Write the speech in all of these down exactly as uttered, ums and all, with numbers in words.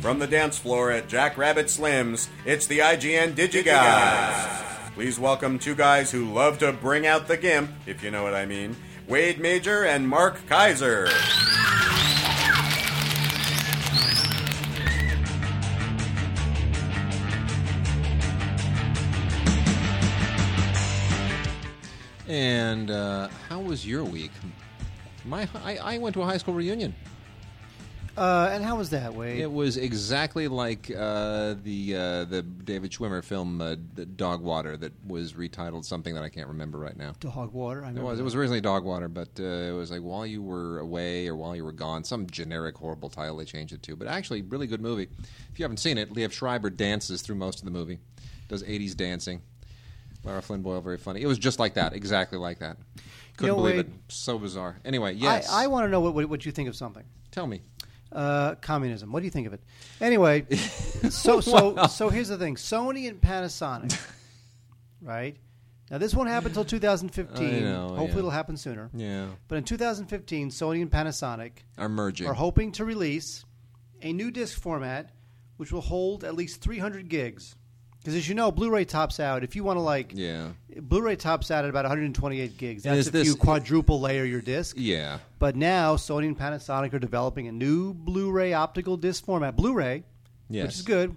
From the dance floor at Jack Rabbit Slims, it's the I G N DigiGuys. Please welcome two guys who love to bring out the gimp, if you know what I mean, Wade Major and Mark Kaiser. And uh, how was your week? My, I, I went to a high school reunion. Uh, and how was that, Wade? It was exactly like uh, the uh, the David Schwimmer film uh, Dog Water that was retitled something that I can't remember right now. Dog Water? I remember. It was, it was originally Dog Water, but uh, it was like While You Were Away or While You Were Gone, some generic horrible title they changed it to. But actually, really good movie. If you haven't seen it, Liev Schreiber dances through most of the movie, does eighties dancing. Lara Flynn Boyle, very funny. It was just like that, exactly like that. Couldn't you know, believe Wade, it. So bizarre. Anyway, yes. I, I want to know what, what what you think of something. Tell me. Uh, communism. What do you think of it? Anyway, so so wow. so here's the thing. Sony and Panasonic, right? Now, this won't happen until two thousand fifteen. I know, Hopefully yeah. it'll happen sooner. Yeah. But in two thousand fifteen, Sony and Panasonic are merging. Are hoping to release a new disc format which will hold at least three hundred gigs. Because as you know, Blu-ray tops out. If you want to like, yeah. Blu-ray tops out at about one hundred twenty-eight gigs. That's if this, you quadruple layer your disc. Yeah. But now Sony and Panasonic are developing a new Blu-ray optical disc format, Blu-ray, yes. which is good,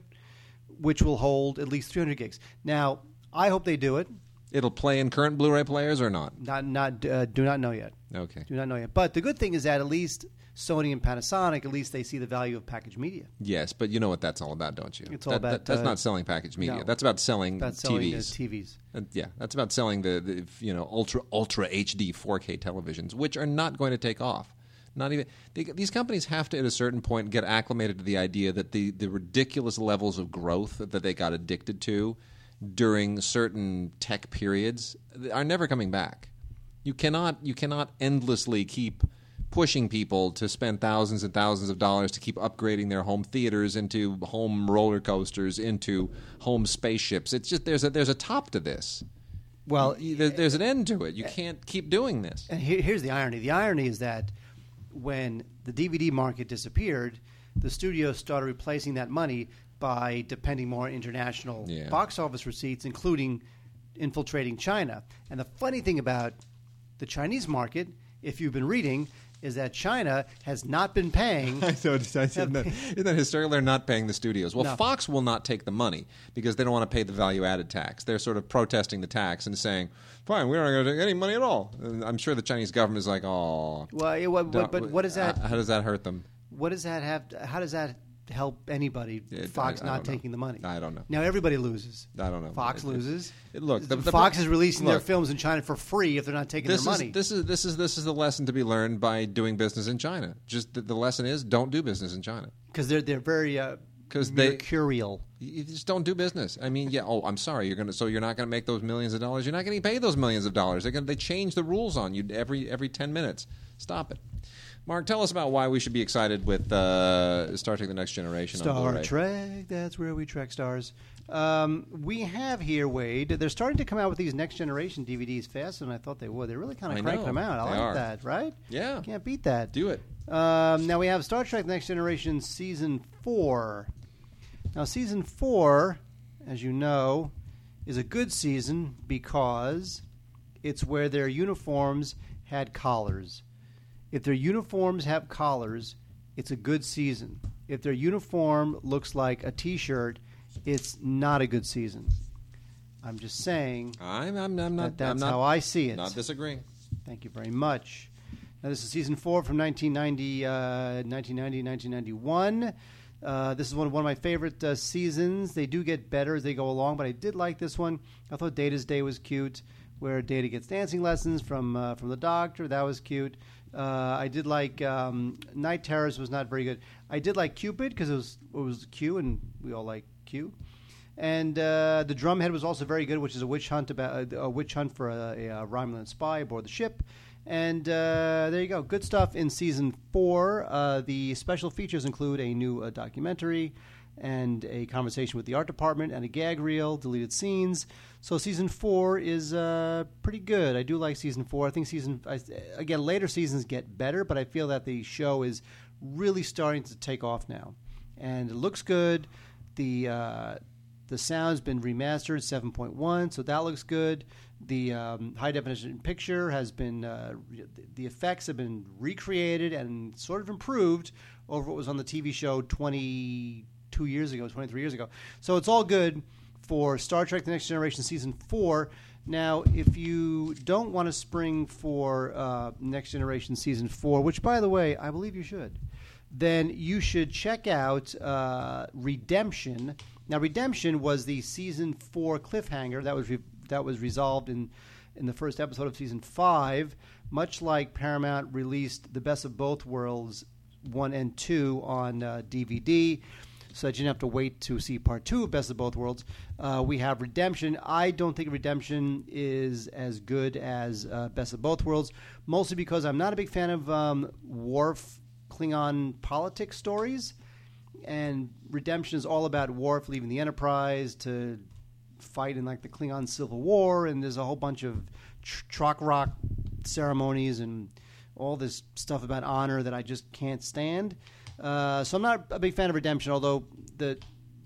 which will hold at least three hundred gigs. Now, I hope they do it. It'll play in current Blu-ray players or not? Not, not uh, do not know yet. Okay. Do not know yet. But the good thing is that at least Sony and Panasonic, at least they see the value of packaged media. Yes, but you know what that's all about, don't you? It's all that, about that, that's uh, not selling packaged media. No, that's about selling that's T Vs. That's selling T Vs. Uh, yeah, that's about selling the, the you know ultra ultra H D four K televisions, which are not going to take off. Not even they, these companies have to at a certain point get acclimated to the idea that the the ridiculous levels of growth that they got addicted to during certain tech periods are never coming back. You cannot you cannot endlessly keep pushing people to spend thousands and thousands of dollars to keep upgrading their home theaters into home roller coasters into home spaceships. It's just there's a there's a top to this. Well, there, there's an end to it. You can't keep doing this. And here, here's the irony. The irony is that when the D V D market disappeared, the studios started replacing that money by depending more on international yeah. box office receipts, including infiltrating China. And the funny thing about the Chinese market, if you've been reading, is that China has not been paying. I know, I said that. Isn't that hysterical? They're not paying the studios. Well, no. Fox will not take the money because they don't want to pay the value-added tax. They're sort of protesting the tax and saying, fine, we're not going to take any money at all. And I'm sure the Chinese government is like, oh. Well, it, what, what, but what is that? How does that hurt them? What does that have? To, how does that help anybody? It, Fox I, I not taking know. the money. I don't know. Now everybody loses. I don't know. Fox it, loses. It, it, look, the, the, Fox the, is releasing look, their films in China for free if they're not taking this their is, money. This is this is this is the lesson to be learned by doing business in China. Just the, the lesson is don't do business in China because they're they're very uh, mercurial. They, you just don't do business. I mean, yeah. Oh, I'm sorry. You're gonna so you're not gonna make those millions of dollars. You're not gonna pay those millions of dollars. They're gonna they change the rules on you every every ten minutes. Stop it. Mark, tell us about why we should be excited with uh, Star Trek: The Next Generation. Star on Blu-ray. Trek, that's where we trek stars. Um, we have here, Wade, they're starting to come out with these Next Generation D V Ds faster than I thought they would. They're really kind of cranking them out. I like are. that, right? Yeah. Can't beat that. Do it. Um, now we have Star Trek: The Next Generation Season four. Now Season four, as you know, is a good season because it's where their uniforms had collars. If their uniforms have collars, it's a good season. If their uniform looks like a T-shirt, it's not a good season. I'm just saying. I'm, I'm, I'm not. That that's I'm not, how I see it. Not disagreeing. Thank you very much. Now this is season four from nineteen ninety, uh, nineteen ninety, nineteen ninety-one. Uh, this is one of one of my favorite uh, seasons. They do get better as they go along, but I did like this one. I thought Data's Day was cute, where Data gets dancing lessons from uh, from the doctor. That was cute. Uh, I did like um, Night Terrors was not very good. I did like Cupid because it was it was Q and we all like Q, and uh, the Drumhead was also very good, which is a witch hunt about a witch hunt for a, a Romulan spy aboard the ship. And uh, there you go, good stuff in season four. Uh, the special features include a new uh, documentary and a conversation with the art department and a gag reel, deleted scenes. So season four is uh, pretty good. I do like season four. I think season I, again later seasons get better, but I feel that the show is really starting to take off now. and it looks good. The uh, the sound's been remastered seven point one, so that looks good. The um, high definition picture has been uh, the effects have been recreated and sort of improved over what was on the T V show twenty-two years ago, twenty-three years ago. So it's all good for Star Trek: The Next Generation season four. Now, if you don't want to spring for uh, Next Generation season four, which, by the way, I believe you should, then you should check out uh, Redemption. Now, Redemption was the season four cliffhanger that was re- that was resolved in in the first episode of season five. Much like Paramount released The Best of Both Worlds one and two on uh, D V D. So that you didn't have to wait to see part two of Best of Both Worlds. Uh, we have Redemption. I don't think Redemption is as good as uh, Best of Both Worlds, mostly because I'm not a big fan of um, Worf Klingon politics stories. And Redemption is all about Worf leaving the Enterprise to fight in like the Klingon Civil War. And there's a whole bunch of tr- troc rock ceremonies and all this stuff about honor that I just can't stand. Uh, so I'm not a big fan of Redemption, although the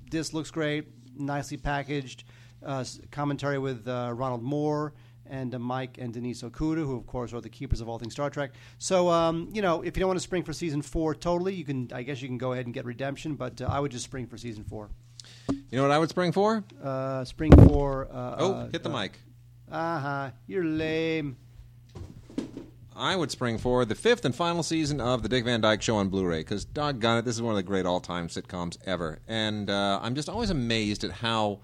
disc looks great, nicely packaged, uh, commentary with uh, Ronald Moore and uh, Mike and Denise Okuda, who, of course, are the keepers of all things Star Trek. So, um, you know, if you don't want to spring for season four totally, you can. I guess you can go ahead and get Redemption, but uh, I would just spring for season four. You know what I would spring for? Uh, spring for... Uh, oh, uh, hit the uh, mic. Uh-huh. You're lame. I would spring for the fifth and final season of The Dick Van Dyke Show on Blu-ray, because doggone it, this is one of the great all-time sitcoms ever. And uh, I'm just always amazed at how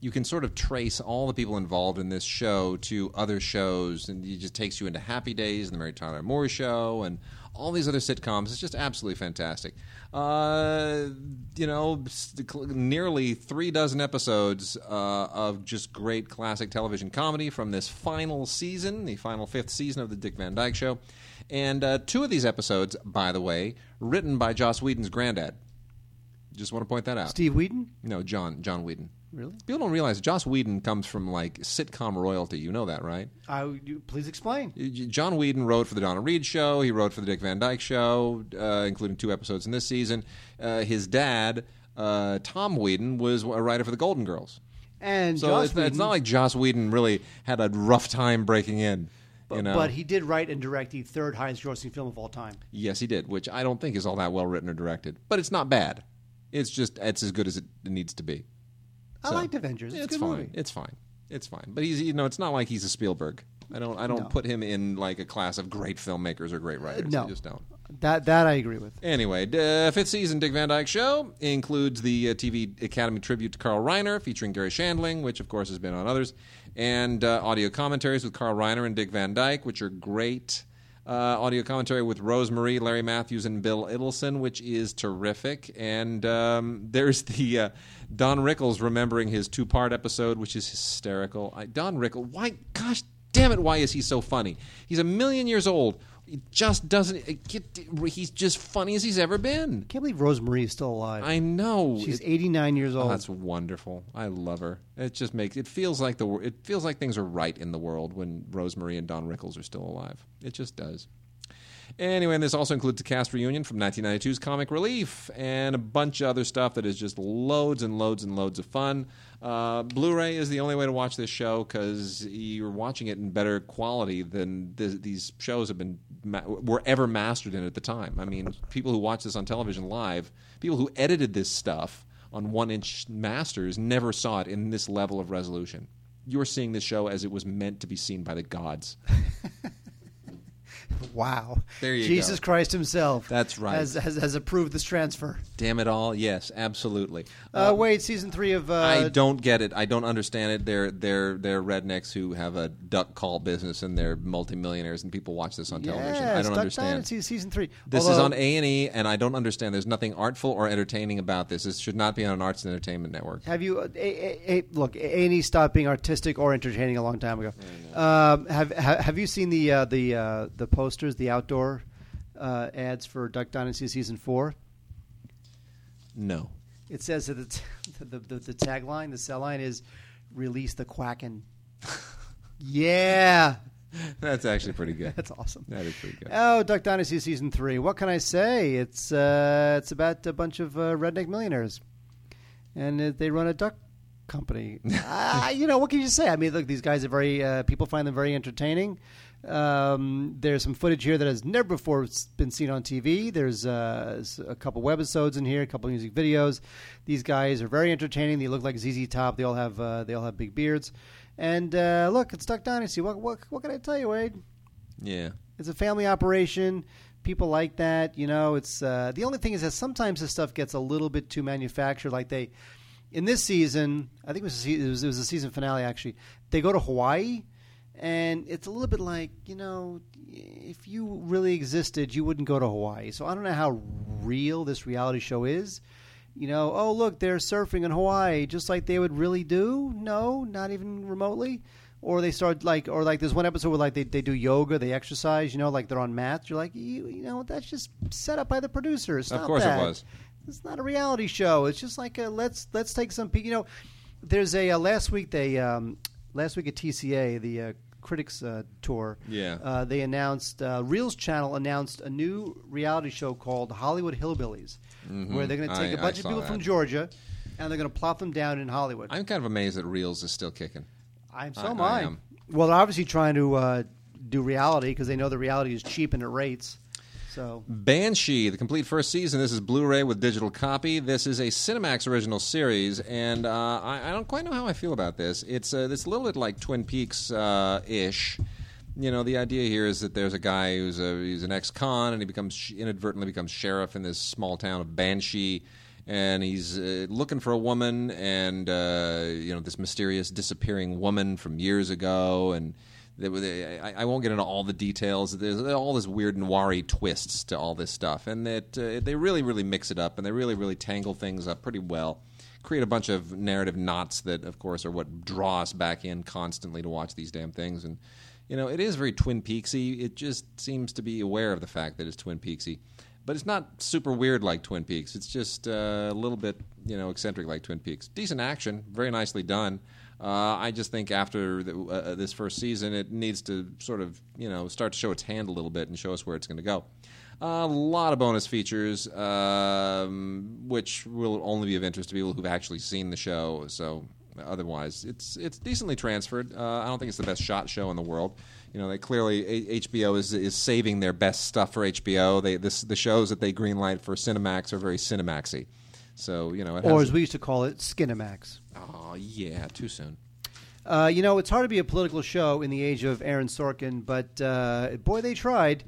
you can sort of trace all the people involved in this show to other shows, and it just takes you into Happy Days and The Mary Tyler Moore Show and all these other sitcoms. It's just absolutely fantastic. Uh, you know, nearly three dozen episodes uh, of just great classic television comedy from this final season, the final fifth season of The Dick Van Dyke Show. And uh, two of these episodes, by the way, written by Joss Whedon's granddad. Just want to point that out. Steve Whedon? No, John, John Whedon. Really? People don't realize Joss Whedon comes from, like, sitcom royalty. You know that, right? I, you, please explain. John Whedon wrote for The Donna Reed Show. He wrote for The Dick Van Dyke Show, uh, including two episodes in this season. Uh, his dad, uh, Tom Whedon, was a writer for The Golden Girls. And so Joss it's, Whedon, it's not like Joss Whedon really had a rough time breaking in. But, you know? But he did write and direct the third highest-grossing film of all time. Yes, he did, which I don't think is all that well-written or directed. But it's not bad. It's just it's as good as it needs to be. So, I liked Avengers. It's, it's a good fine. Movie. It's fine. It's fine. But he's you know it's not like he's a Spielberg. I don't I don't no. put him in like a class of great filmmakers or great writers. Uh, no, I just don't. That that I agree with. Anyway, uh, fifth season Dick Van Dyke Show includes the uh, T V Academy tribute to Carl Reiner featuring Gary Shandling, which of course has been on others, and uh, audio commentaries with Carl Reiner and Dick Van Dyke, which are great. Uh, audio commentary with Rose Marie, Larry Matthews, and Bill Idelson, which is terrific. And um, there's the uh, Don Rickles remembering his two-part episode, which is hysterical. I, Don Rickles, why, gosh damn it, why is he so funny? He's a million years old. He just doesn't, it get, he's just funny as he's ever been. I can't believe Rose Marie is still alive. I know. She's it, eighty-nine years old. Oh, that's wonderful. I love her. It just makes, it feels like the it feels like things are right in the world when Rose Marie and Don Rickles are still alive. It just does. Anyway, and this also includes a cast reunion from nineteen ninety-two's Comic Relief and a bunch of other stuff that is just loads and loads and loads of fun. Uh, Blu-ray is the only way to watch this show because you're watching it in better quality than th- these shows have been ma- were ever mastered in at the time. I mean, people who watch this on television live, people who edited this stuff on one-inch masters never saw it in this level of resolution. You're seeing this show as it was meant to be seen by the gods. Wow. There you Jesus go. Christ himself. That's right. Has, has, has approved this transfer. Damn it all. Yes, absolutely. Uh, um, Wade, season three of... Uh, I don't get it. I don't understand it. They're, they're, they're rednecks who have a duck call business and they're multimillionaires and people watch this on yes, television. I don't understand. Dynasty, season three. This Although, is on A and E and I don't understand. There's nothing artful or entertaining about this. This should not be on an arts and entertainment network. Have you... Uh, a, a, a, look, A and E stopped being artistic or entertaining a long time ago. Um, have, have Have you seen the, uh, the, uh, the post the outdoor uh, ads for Duck Dynasty season four? No. It says that the, t- the, the, the tagline, the cell line is "Release the Quackin." Yeah, That's actually pretty good. That's awesome. That is pretty good. Oh, Duck Dynasty season three. What can I say? It's uh, it's about a bunch of uh, redneck millionaires, and uh, they run a duck company. uh, you know, what can you say? I mean, look, these guys are very. Uh, people find them very entertaining. Um, there's some footage here that has never before been seen on T V. There's uh, a couple webisodes in here, a couple music videos. These guys are very entertaining. They look like Z Z Top. They all have uh, they all have big beards. And uh, look, it's Duck Dynasty. What, what what can I tell you, Wade? Yeah, it's a family operation. People like that, you know. It's uh, the only thing is that sometimes this stuff gets a little bit too manufactured. Like they, in this season, I think it was a, it was, it was a season finale. Actually, they go to Hawaii, and it's a little bit like, you know, if you really existed, you wouldn't go to Hawaii. So I don't know how real this reality show is. You know, oh, look, they're surfing in Hawaii just like they would really do. No, not even remotely. Or they start like, or like there's one episode where like they, they do yoga, they exercise, you know, like they're on mats. You're like, you, you know, that's just set up by the producers. Of course it was. It's not a reality show. It's just like a, let's let's take some, you know, there's a, uh, last week they, um, last week at T C A, the uh, critics uh, tour, yeah, uh, they announced, uh, Reels Channel announced a new reality show called Hollywood Hillbillies. Mm-hmm. Where they're going to take I, a bunch of people that. from Georgia, and they're going to plop them down in Hollywood. I'm kind of amazed that Reels is still kicking. I'm so I, am I. I am. Well, they're obviously trying to uh, do reality because they know the reality is cheap and it rates. So Banshee, the complete first season. This is Blu-ray with digital copy. This is a Cinemax original series, and uh, I, I don't quite know how I feel about this. It's uh, it's a little bit like Twin Peaks uh, ish. You know, the idea here is that there's a guy who's a, he's an ex-con, and he becomes inadvertently becomes sheriff in this small town of Banshee, and he's uh, looking for a woman, and uh, you know, this mysterious disappearing woman from years ago, and they, they, I, I won't get into all the details. There's all this weird noir-y twists to all this stuff, and that uh, they really, really mix it up, and they really, really tangle things up pretty well. Create a bunch of narrative knots that, of course, are what draw us back in constantly to watch these damn things, and. You know, it is very Twin Peaksy. It just seems to be aware of the fact that it's Twin Peaksy, but it's not super weird like Twin Peaks. It's just uh, a little bit, you know, eccentric like Twin Peaks. Decent action, very nicely done. Uh, I just think after the, uh, this first season, it needs to sort of, you know, start to show its hand a little bit and show us where it's going to go. A lot of bonus features, um, which will only be of interest to people who've actually seen the show. So. Otherwise, it's it's decently transferred. Uh, I don't think it's the best shot show in the world. You know, they clearly a- H B O is is saving their best stuff for H B O. They this the shows that they greenlight for Cinemax are very Cinemaxy. So you know, it has or as we used to call it, Skinemax. Oh yeah, too soon. Uh, you know, it's hard to be a political show in the age of Aaron Sorkin, but uh, boy, they tried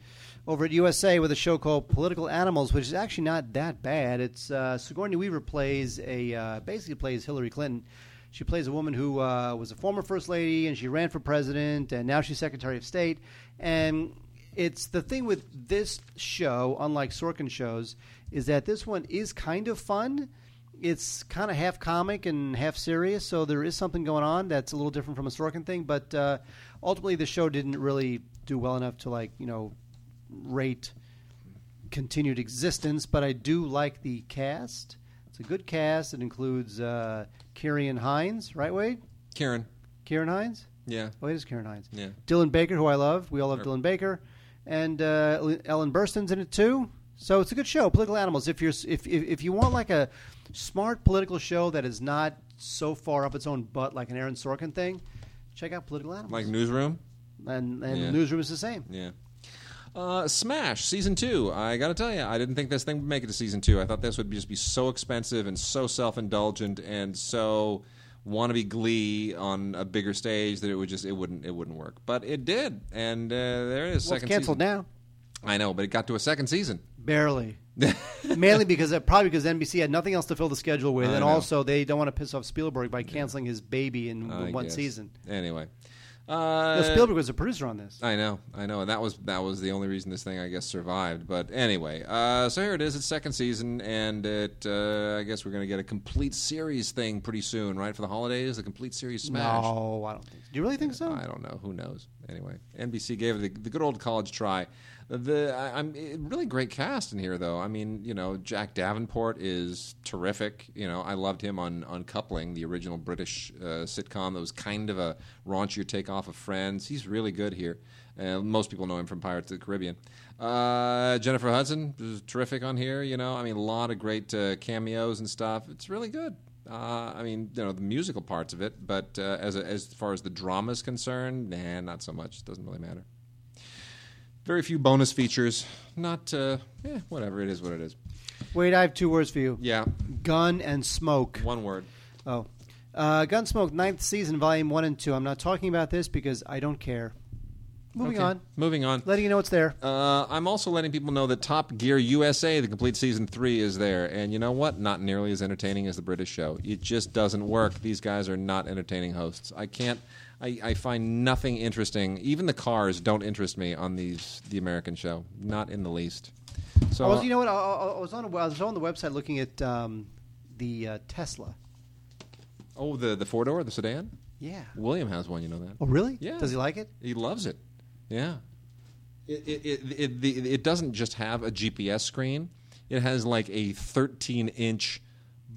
over at U S A with a show called Political Animals, which is actually not that bad. It's uh, Sigourney Weaver plays a uh, basically plays Hillary Clinton. She plays a woman who uh, was a former first lady, and she ran for president, and now she's Secretary of State. And it's the thing with this show, unlike Sorkin shows, is that this one is kind of fun. It's kind of half comic and half serious, so there is something going on that's a little different from a Sorkin thing. But uh, ultimately, the show didn't really do well enough to, like, you know, rate continued existence. But I do like the cast. It's a good cast. It includes uh, Kieran Hinds, right, Wade? Kieran. Kieran Hinds? Yeah. Oh, it is Kieran Hinds. Yeah. Dylan Baker, who I love. We all love sure. Dylan Baker. And uh, Ellen Burstyn's in it, too. So it's a good show, Political Animals. If you're if, if if you want, like, a smart political show that is not so far up its own butt like an Aaron Sorkin thing, check out Political Animals. Like Newsroom? And, and yeah. Newsroom is the same. Yeah. Uh, Smash, Season two. I gotta tell you, I didn't think this thing would make it to Season two. I thought this would just be so expensive and so self-indulgent and so wannabe Glee on a bigger stage that it would just it wouldn't it wouldn't work. But it did, and uh, there it is. Well, second it's canceled season. Now. I know, but it got to a second season. Barely. Mainly because probably because N B C had nothing else to fill the schedule with, I and know. Also they don't want to piss off Spielberg by canceling yeah. his baby in I one guess. season. Anyway. Uh, no, Spielberg was a producer on this. I know, I know, and that was that was the only reason this thing, I guess, survived. But anyway, uh, so here it is, it's second season, and it uh, I guess we're going to get a complete series thing pretty soon, right? For the holidays, the complete series Smash. No, I don't think so. Do you really think so? I don't know. Who knows? Anyway, N B C gave it the, the good old college try. The I, I'm really great cast in here, though. I mean, you know, Jack Davenport is terrific. You know, I loved him on Uncoupling, the original British uh, sitcom that was kind of a raunchier takeoff of Friends. He's really good here. Uh, most people know him from Pirates of the Caribbean. Uh, Jennifer Hudson is terrific on here. You know, I mean, a lot of great uh, cameos and stuff. It's really good. Uh, I mean, you know, the musical parts of it, but uh, as a, as far as the drama is concerned, nah, not so much. It doesn't really matter. Very few bonus features. Not, uh, eh, whatever. It is what it is. Wait, I have two words for you. Yeah. Gun and smoke. One word. Oh. Uh, Gunsmoke, ninth season, volume one and two. I'm not talking about this because I don't care. Moving okay. on. Moving on. Letting you know it's there. Uh, I'm also letting people know that Top Gear U S A, the complete season three, is there. And you know what? Not nearly as entertaining as the British show. It just doesn't work. These guys are not entertaining hosts. I can't. I, I find nothing interesting. Even the cars don't interest me on these the American show. Not in the least. So I was, you know what? I, I, was on a, I was on the website looking at um, the uh, Tesla. Oh, the the four door, the sedan. Yeah. William has one. You know that. Oh, really? Yeah. Does he like it? He loves it. Yeah, it it it, it, the, it doesn't just have a G P S screen. It has like a thirteen inch,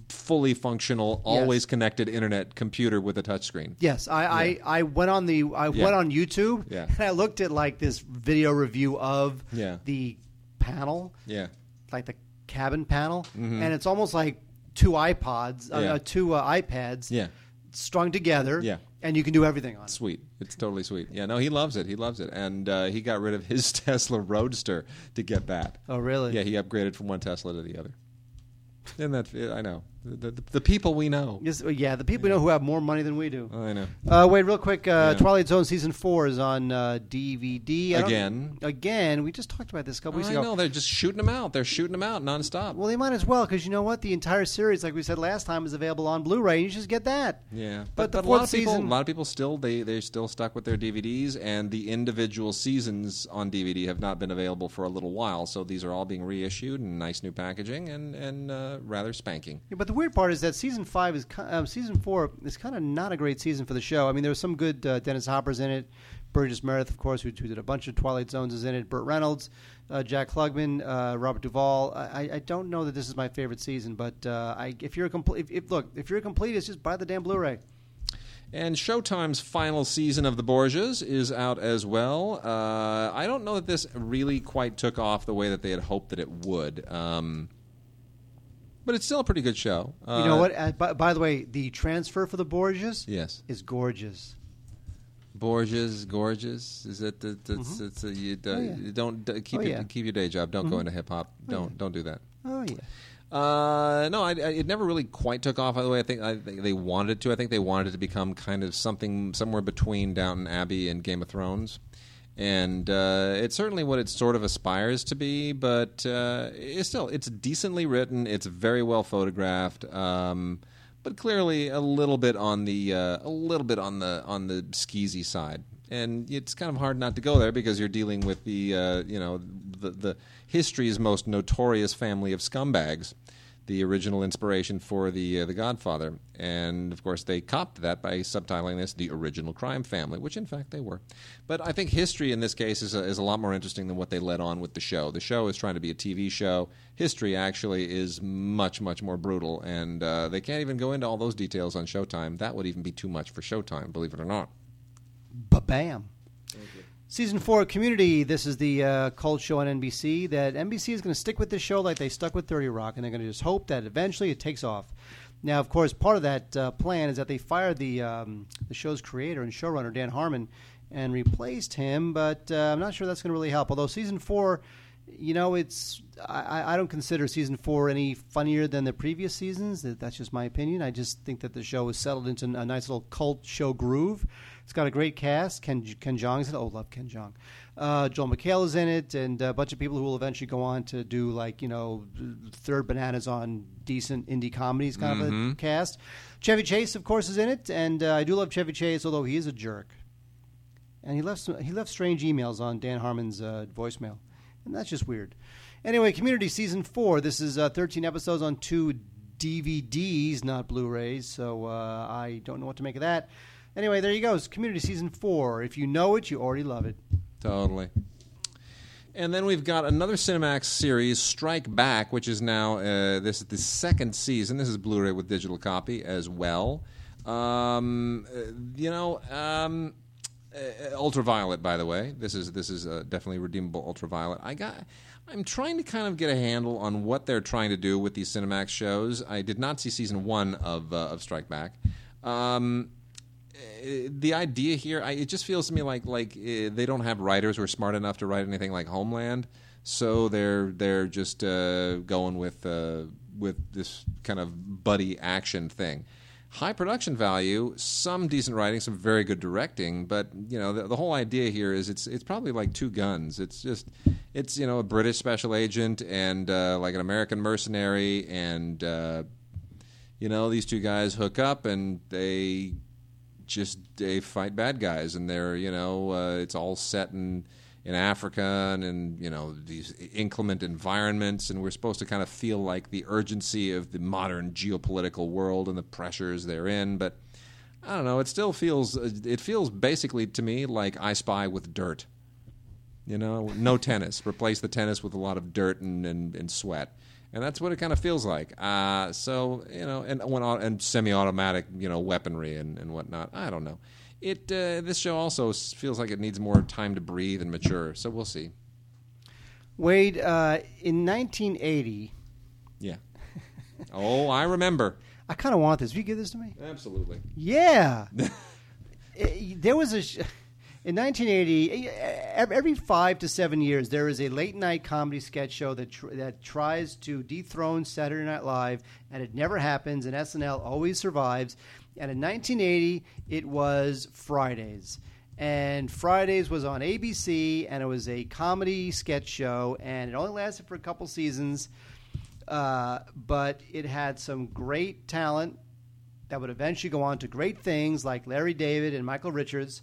fully functional, always yes. connected internet computer with a touchscreen. Yes, I, yeah. I, I went on the I yeah. went on YouTube yeah. and I looked at like this video review of yeah. the panel, yeah, like the cabin panel, mm-hmm. and it's almost like two iPods, yeah. uh, two uh, iPads, yeah. strung together, yeah. And you can do everything on it. Sweet. It's totally sweet. Yeah, no, he loves it. He loves it. And uh, he got rid of his Tesla Roadster to get that. Oh, really? Yeah, he upgraded from one Tesla to the other. And that's, I know. The, the, the people we know. Yes, yeah, the people yeah. we know who have more money than we do. I know. Uh, wait, real quick. Uh, Twilight Zone Season four is on uh, D V D. I again. Again. We just talked about this a couple weeks I ago. I know. They're just shooting them out. They're shooting them out nonstop. Well, they might as well because you know what? The entire series, like we said last time, is available on Blu-ray. You just get that. Yeah. But, but, the but a, lot of people, season, a lot of people still, they, they're still stuck with their D V Ds, and the individual seasons on D V D have not been available for a little while. So these are all being reissued in nice new packaging and, and uh, rather spanking. Yeah, but the The weird part is that season five is uh, season four is kind of not a great season for the show. I mean, there was some good uh, Dennis Hopper's in it, Burgess Meredith, of course, who, who did a bunch of Twilight Zones is in it, Burt Reynolds, uh, Jack Klugman, uh, Robert Duvall. I, I don't know that this is my favorite season, but uh, I, if you're a complete, if, if, look, if you're a completist, just buy the damn Blu-ray. And Showtime's final season of The Borgias is out as well. Uh, I don't know that this really quite took off the way that they had hoped that it would. Um, But it's still a pretty good show. Uh, you know what? Uh, by, by the way, the transfer for the Borgias yes. is gorgeous. Borgias, gorgeous. Is it? It's, mm-hmm. it's, it's a, you, uh, oh, yeah. you don't uh, keep oh, your, yeah. keep your day job. Don't mm-hmm. go into hip hop. Don't oh, yeah. don't do that. Oh yeah. Uh, no, I, I, it never really quite took off. By the way, I think I, they wanted it to. I think they wanted it to become kind of something somewhere between Downton Abbey and Game of Thrones. And uh, it's certainly what it sort of aspires to be, but uh, it's still it's decently written. It's very well photographed, um, but clearly a little bit on the uh, a little bit on the on the skeezy side. And it's kind of hard not to go there because you're dealing with the uh, you know the, the history's most notorious family of scumbags, the original inspiration for the uh, the Godfather. And, of course, they copped that by subtitling this The Original Crime Family, which, in fact, they were. But I think history in this case is a, is a lot more interesting than what they led on with the show. The show is trying to be a T V show. History, actually, is much, much more brutal. And uh, they can't even go into all those details on Showtime. That would even be too much for Showtime, believe it or not. Ba-bam. Thank you. Season four, Community. This is the uh, cult show on N B C that N B C is going to stick with this show like they stuck with thirty Rock, and they're going to just hope that eventually it takes off. Now, of course, part of that uh, plan is that they fired the um, the show's creator and showrunner, Dan Harmon, and replaced him, but uh, I'm not sure that's going to really help. Although season four, you know, it's I, I don't consider season four any funnier than the previous seasons. That's just my opinion. I just think that the show is settled into a nice little cult show groove. It's got a great cast. Ken, Ken Jeong's in it. Oh, love Ken Jeong. Uh, Joel McHale is in it, and a bunch of people who will eventually go on to do, like, you know, Third Bananas on decent indie comedies kind mm-hmm. of a cast. Chevy Chase, of course, is in it, and uh, I do love Chevy Chase, although he is a jerk. And he left some, he left strange emails on Dan Harmon's uh, voicemail, and that's just weird. Anyway, Community Season four. This is uh, thirteen episodes on two D V Ds, not Blu-rays, so uh, I don't know what to make of that. Anyway, there you go. It's Community Season four. If you know it, you already love it. Totally. And then we've got another Cinemax series, Strike Back, which is now uh, this is the second season. This is Blu-ray with digital copy as well. Um, you know, um, uh, Ultraviolet, by the way. This is this is uh, definitely redeemable. Ultraviolet. I got. I'm trying to kind of get a handle on what they're trying to do with these Cinemax shows. I did not see season one of uh, of Strike Back. Um, the idea here, I, it just feels to me like like uh, they don't have writers who are smart enough to write anything like Homeland, so they're they're just uh, going with uh, with this kind of buddy action thing. High production value, some decent writing, some very good directing, but you know the, the whole idea here is it's it's probably like Two Guns. It's just it's you know a British special agent and uh, like an American mercenary, and uh, you know these two guys hook up and they just they fight bad guys, and they're you know uh, it's all set in in Africa and in, you know these inclement environments, and we're supposed to kind of feel like the urgency of the modern geopolitical world and the pressures therein. But I don't know, it still feels it feels basically to me like I Spy with dirt. You know, no tennis. Replace the tennis with a lot of dirt and and, and sweat. And that's what it kind of feels like. Uh, so, you know, and when, and semi-automatic, you know, weaponry and, and whatnot. I don't know. It uh, this show also feels like it needs more time to breathe and mature. So we'll see. Wade, uh, in nineteen eighty. Yeah. Oh, I remember. I kind of want this. Will you give this to me? Absolutely. Yeah. it, there was a... Sh- In nineteen eighty, every five to seven years, there is a late-night comedy sketch show that tr- that tries to dethrone Saturday Night Live, and it never happens, and S N L always survives. And in nineteen eighty, it was Fridays. And Fridays was on A B C, and it was a comedy sketch show, and it only lasted for a couple seasons. Uh, but it had some great talent that would eventually go on to great things, like Larry David and Michael Richards.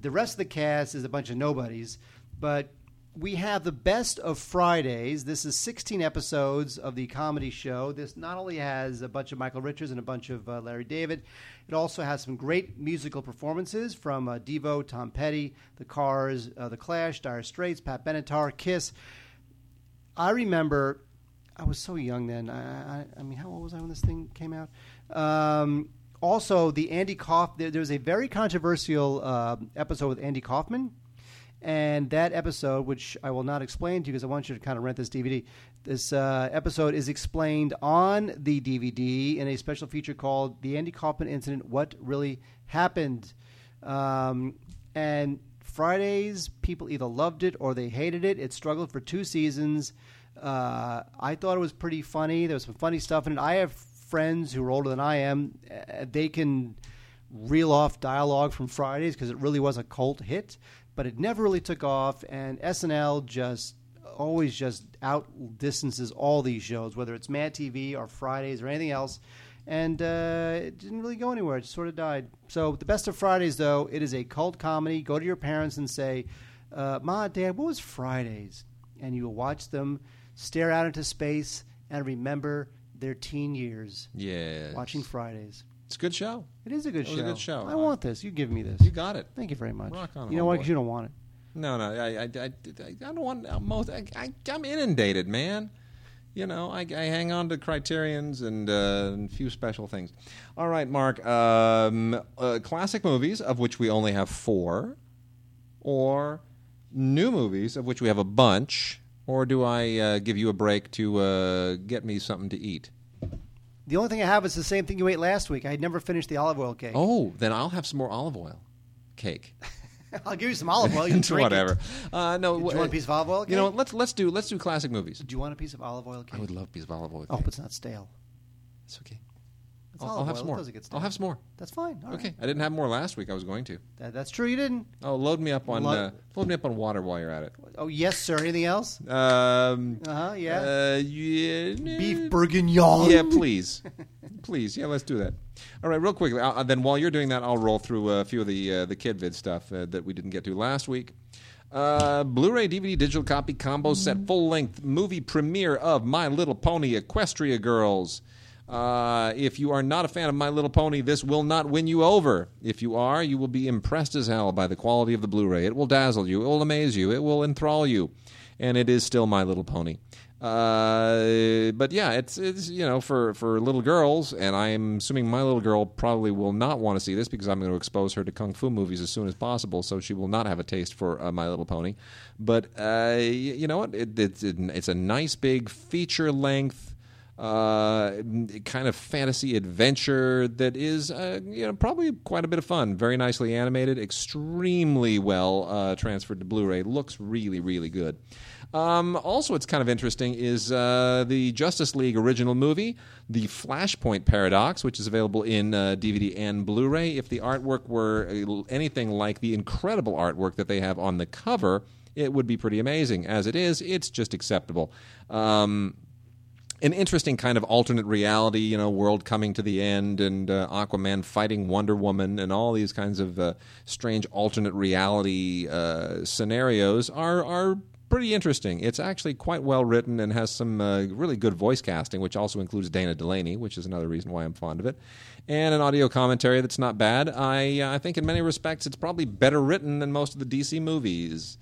The rest of the cast is a bunch of nobodies, but we have the best of Fridays. This is sixteen episodes of the comedy show. This not only has a bunch of Michael Richards and a bunch of uh, Larry David, it also has some great musical performances from uh, Devo, Tom Petty, The Cars, uh, The Clash, Dire Straits, Pat Benatar, Kiss. I remember I was so young then. I, I, I mean, how old was I when this thing came out? Um... Also, the Andy Kauf, there, there was a very controversial uh, episode with Andy Kaufman, and that episode, which I will not explain to you because I want you to kind of rent this D V D. This uh, episode is explained on the D V D in a special feature called "The Andy Kaufman Incident: What Really Happened." Um, and Fridays, people either loved it or they hated it. It struggled for two seasons. Uh, I thought it was pretty funny. There was some funny stuff in it. I have friends who are older than I am, uh, they can reel off dialogue from Fridays because it really was a cult hit, but it never really took off, and S N L just always just outdistances all these shows, whether it's Mad T V or Fridays or anything else, and uh, it didn't really go anywhere. It just sort of died. So the best of Fridays, though, it is a cult comedy. Go to your parents and say, uh, Ma, Dad, what was Fridays? And you will watch them stare out into space and remember their teen years. Yeah. Watching Fridays. It's a good show. It is a good show. It was show. a good show. I want this. You give me this. You got it. Thank you very much. Rock on. You know why? Because you don't want it. No, no. I, I, I, I don't want most. I, I, I'm inundated, man. You know, I, I hang on to criterions and uh, a few special things. All right, Mark. Um, uh, classic movies, of which we only have four, or new movies, of which we have a bunch. Or do I uh, give you a break to uh, get me something to eat? The only thing I have is the same thing you ate last week. I had never finished the olive oil cake. Oh, then I'll have some more olive oil cake. I'll give you some olive oil. You can drink whatever. It. Uh, no, do you uh, want a piece of olive oil cake? You know, let's let's do let's do classic movies. Do you want a piece of olive oil cake? I would love a piece of olive oil cake. Oh, but it's not stale. It's okay. It's I'll, I'll have some more. I'll have some more. That's fine. All okay. Right. I didn't have more last week. I was going to. That, that's true. You didn't. Oh, load me up on Lo- uh, load me up on water while you're at it. Oh yes, sir. Anything else? Um. Uh-huh, yeah. Uh yeah. Beef bourguignon. Yeah, please, please. Yeah, let's do that. All right, real quickly. I'll, then while you're doing that, I'll roll through a few of the uh, the KidVid stuff uh, that we didn't get to last week. Uh, Blu-ray, D V D, digital copy combo set, full length movie premiere of My Little Pony: Equestria Girls. Uh, if you are not a fan of My Little Pony, this will not win you over. If you are, you will be impressed as hell by the quality of the Blu-ray. It will dazzle you. It will amaze you. It will enthrall you. and it is still My Little Pony. Uh, but yeah, it's it's you know for, for little girls, and I'm assuming my little girl probably will not want to see this because I'm going to expose her to kung fu movies as soon as possible, so she will not have a taste for uh, My Little Pony. But uh, you know what? It, it, it, it's a nice big feature length uh, kind of fantasy adventure that is uh, you know probably quite a bit of fun. Very nicely animated, extremely well uh, transferred to Blu-ray. Looks really really good. Um, also, what's kind of interesting is uh, the Justice League original movie, The Flashpoint Paradox, which is available in uh, D V D and Blu-ray. If the artwork were anything like the incredible artwork that they have on the cover, it would be pretty amazing. As it is, it's just acceptable. Um, an interesting kind of alternate reality, you know, world coming to the end, and uh, Aquaman fighting Wonder Woman, and all these kinds of uh, strange alternate reality uh, scenarios are are. Pretty interesting. It's actually quite well written and has some uh, really good voice casting, which also includes Dana Delaney, which is another reason why I'm fond of it, and an audio commentary that's not bad. I uh, I think in many respects it's probably better written than most of the D C movies.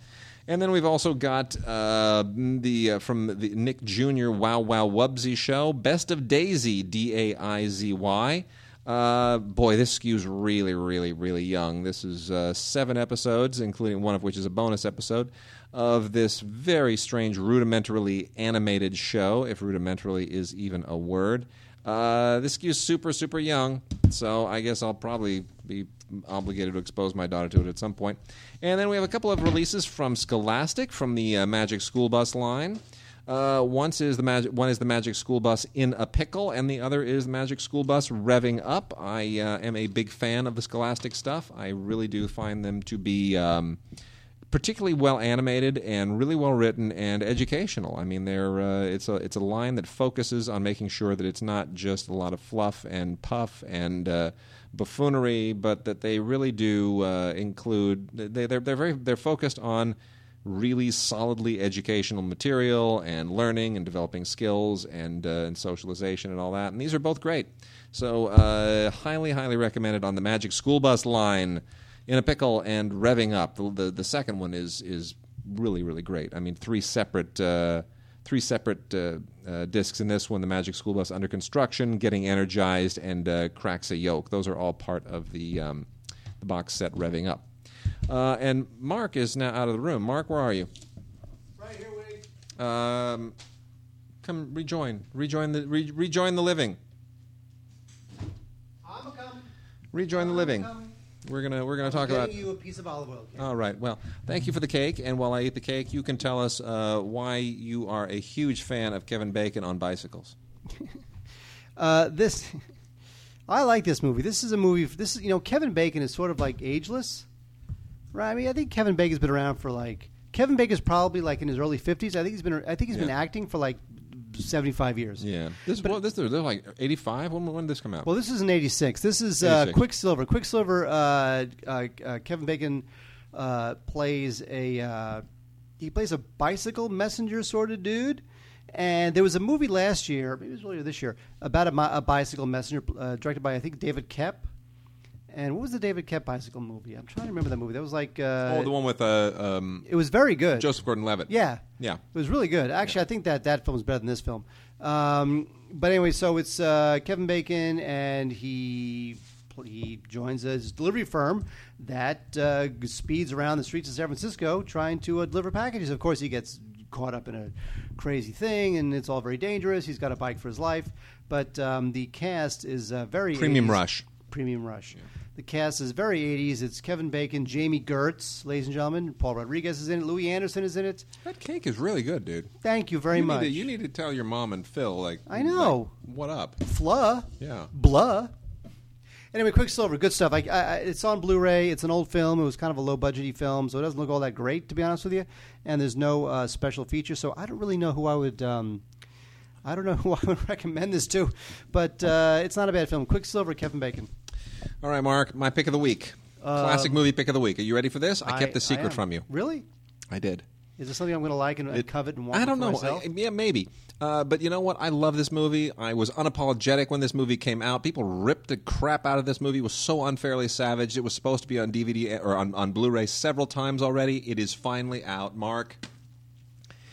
And then we've also got uh, the uh, from the Nick Junior Wow Wow Wubsy show, Best of Daisy, D A I Z Y. Uh, boy, this skews really, really, really young. This is uh, seven episodes, including one of which is a bonus episode, of this very strange, rudimentarily animated show, if rudimentarily is even a word. Uh, this skews super, super young, so I guess I'll probably be obligated to expose my daughter to it at some point. And then we have a couple of releases from Scholastic, from the uh, Magic School Bus line. Uh, once is the magic, one is the Magic School Bus in a Pickle, and the other is Magic School Bus Revving Up. I uh, am a big fan of the Scholastic stuff. I really do find them to be um, particularly well animated and really well written and educational. I mean, they're uh, it's a it's a line that focuses on making sure that it's not just a lot of fluff and puff and uh, buffoonery, but that they really do uh, include. They they're they're very they're focused on really solidly educational material and learning and developing skills and, uh, and socialization and all that. And these are both great. So uh, highly, highly recommended on the Magic School Bus line, In a Pickle and Revving Up. The, the, the second one is is really, really great. I mean, three separate uh, three separate uh, uh, discs in this one, the Magic School Bus Under Construction, Getting Energized, and uh, Cracks a Yoke. Those are all part of the, um, the box set Revving Up. Uh, and Mark is now out of the room. Mark, where are you? Right here, Wade. Um, come rejoin, rejoin the re- rejoin the living. I'm a coming. Rejoin I'm the living. Coming. We're gonna we're gonna I'm talk about. You a piece of olive oil. Cake. All right. Well, thank you for the cake. And while I eat the cake, you can tell us uh, why you are a huge fan of Kevin Bacon on bicycles. uh, this, I like this movie. This is a movie. This is you know Kevin Bacon is sort of like ageless. Right, I mean, I think Kevin Bacon's been around for like Kevin Bacon's probably like in his early fifties. I think he's been. I think he's yeah. been acting for like seventy-five years. Yeah, this well, this they're like eighty-five. When, when did this come out? Well, this is in eighty-six. This is uh, Quicksilver. Quicksilver. Uh, uh, uh, Kevin Bacon uh, plays a uh, he plays a bicycle messenger sort of dude. And there was a movie last year, maybe it was earlier this year, about a, a bicycle messenger uh, directed by I think David Koepp. And what was the David Koepp bicycle movie? I'm trying to remember that movie. That was like... Uh, oh, the one with... Uh, um, it was very good. Joseph Gordon-Levitt. Yeah. Yeah. It was really good. Actually, yeah. I think that that film is better than this film. Um, but anyway, so it's uh, Kevin Bacon, and he he joins a delivery firm that uh, speeds around the streets of San Francisco trying to uh, deliver packages. Of course, he gets caught up in a crazy thing, and it's all very dangerous. He's got a bike for his life. But um, the cast is uh, very... Premium eighties. Rush. Premium Rush. Yeah. The cast is very eighties. It's Kevin Bacon, Jamie Gertz, ladies and gentlemen. Paul Rodriguez is in it. Louis Anderson is in it. That cake is really good, dude. Thank you very you much. Need to, you need to tell your mom and Phil, like, I know. Like, what up? Fla. Yeah. Blah. Anyway, Quicksilver, good stuff. I, I, it's on Blu-ray. It's an old film. It was kind of a low-budgety film, so it doesn't look all that great, to be honest with you. And there's no uh, special feature, so I don't really know who I would... Um, I don't know who I would recommend this to, but uh, it's not a bad film. Quicksilver, Kevin Bacon. All right, Mark, my pick of the week. Uh, Classic movie pick of the week. Are you ready for this? I, I kept the secret from you. Really? I did. Is this something I'm going to like and it, covet and want I don't know. Myself? I, yeah, maybe. Uh, but you know what? I love this movie. I was unapologetic when this movie came out. People ripped the crap out of this movie. It was so unfairly savaged. It was supposed to be on D V D or on, on Blu-ray several times already. It is finally out, Mark.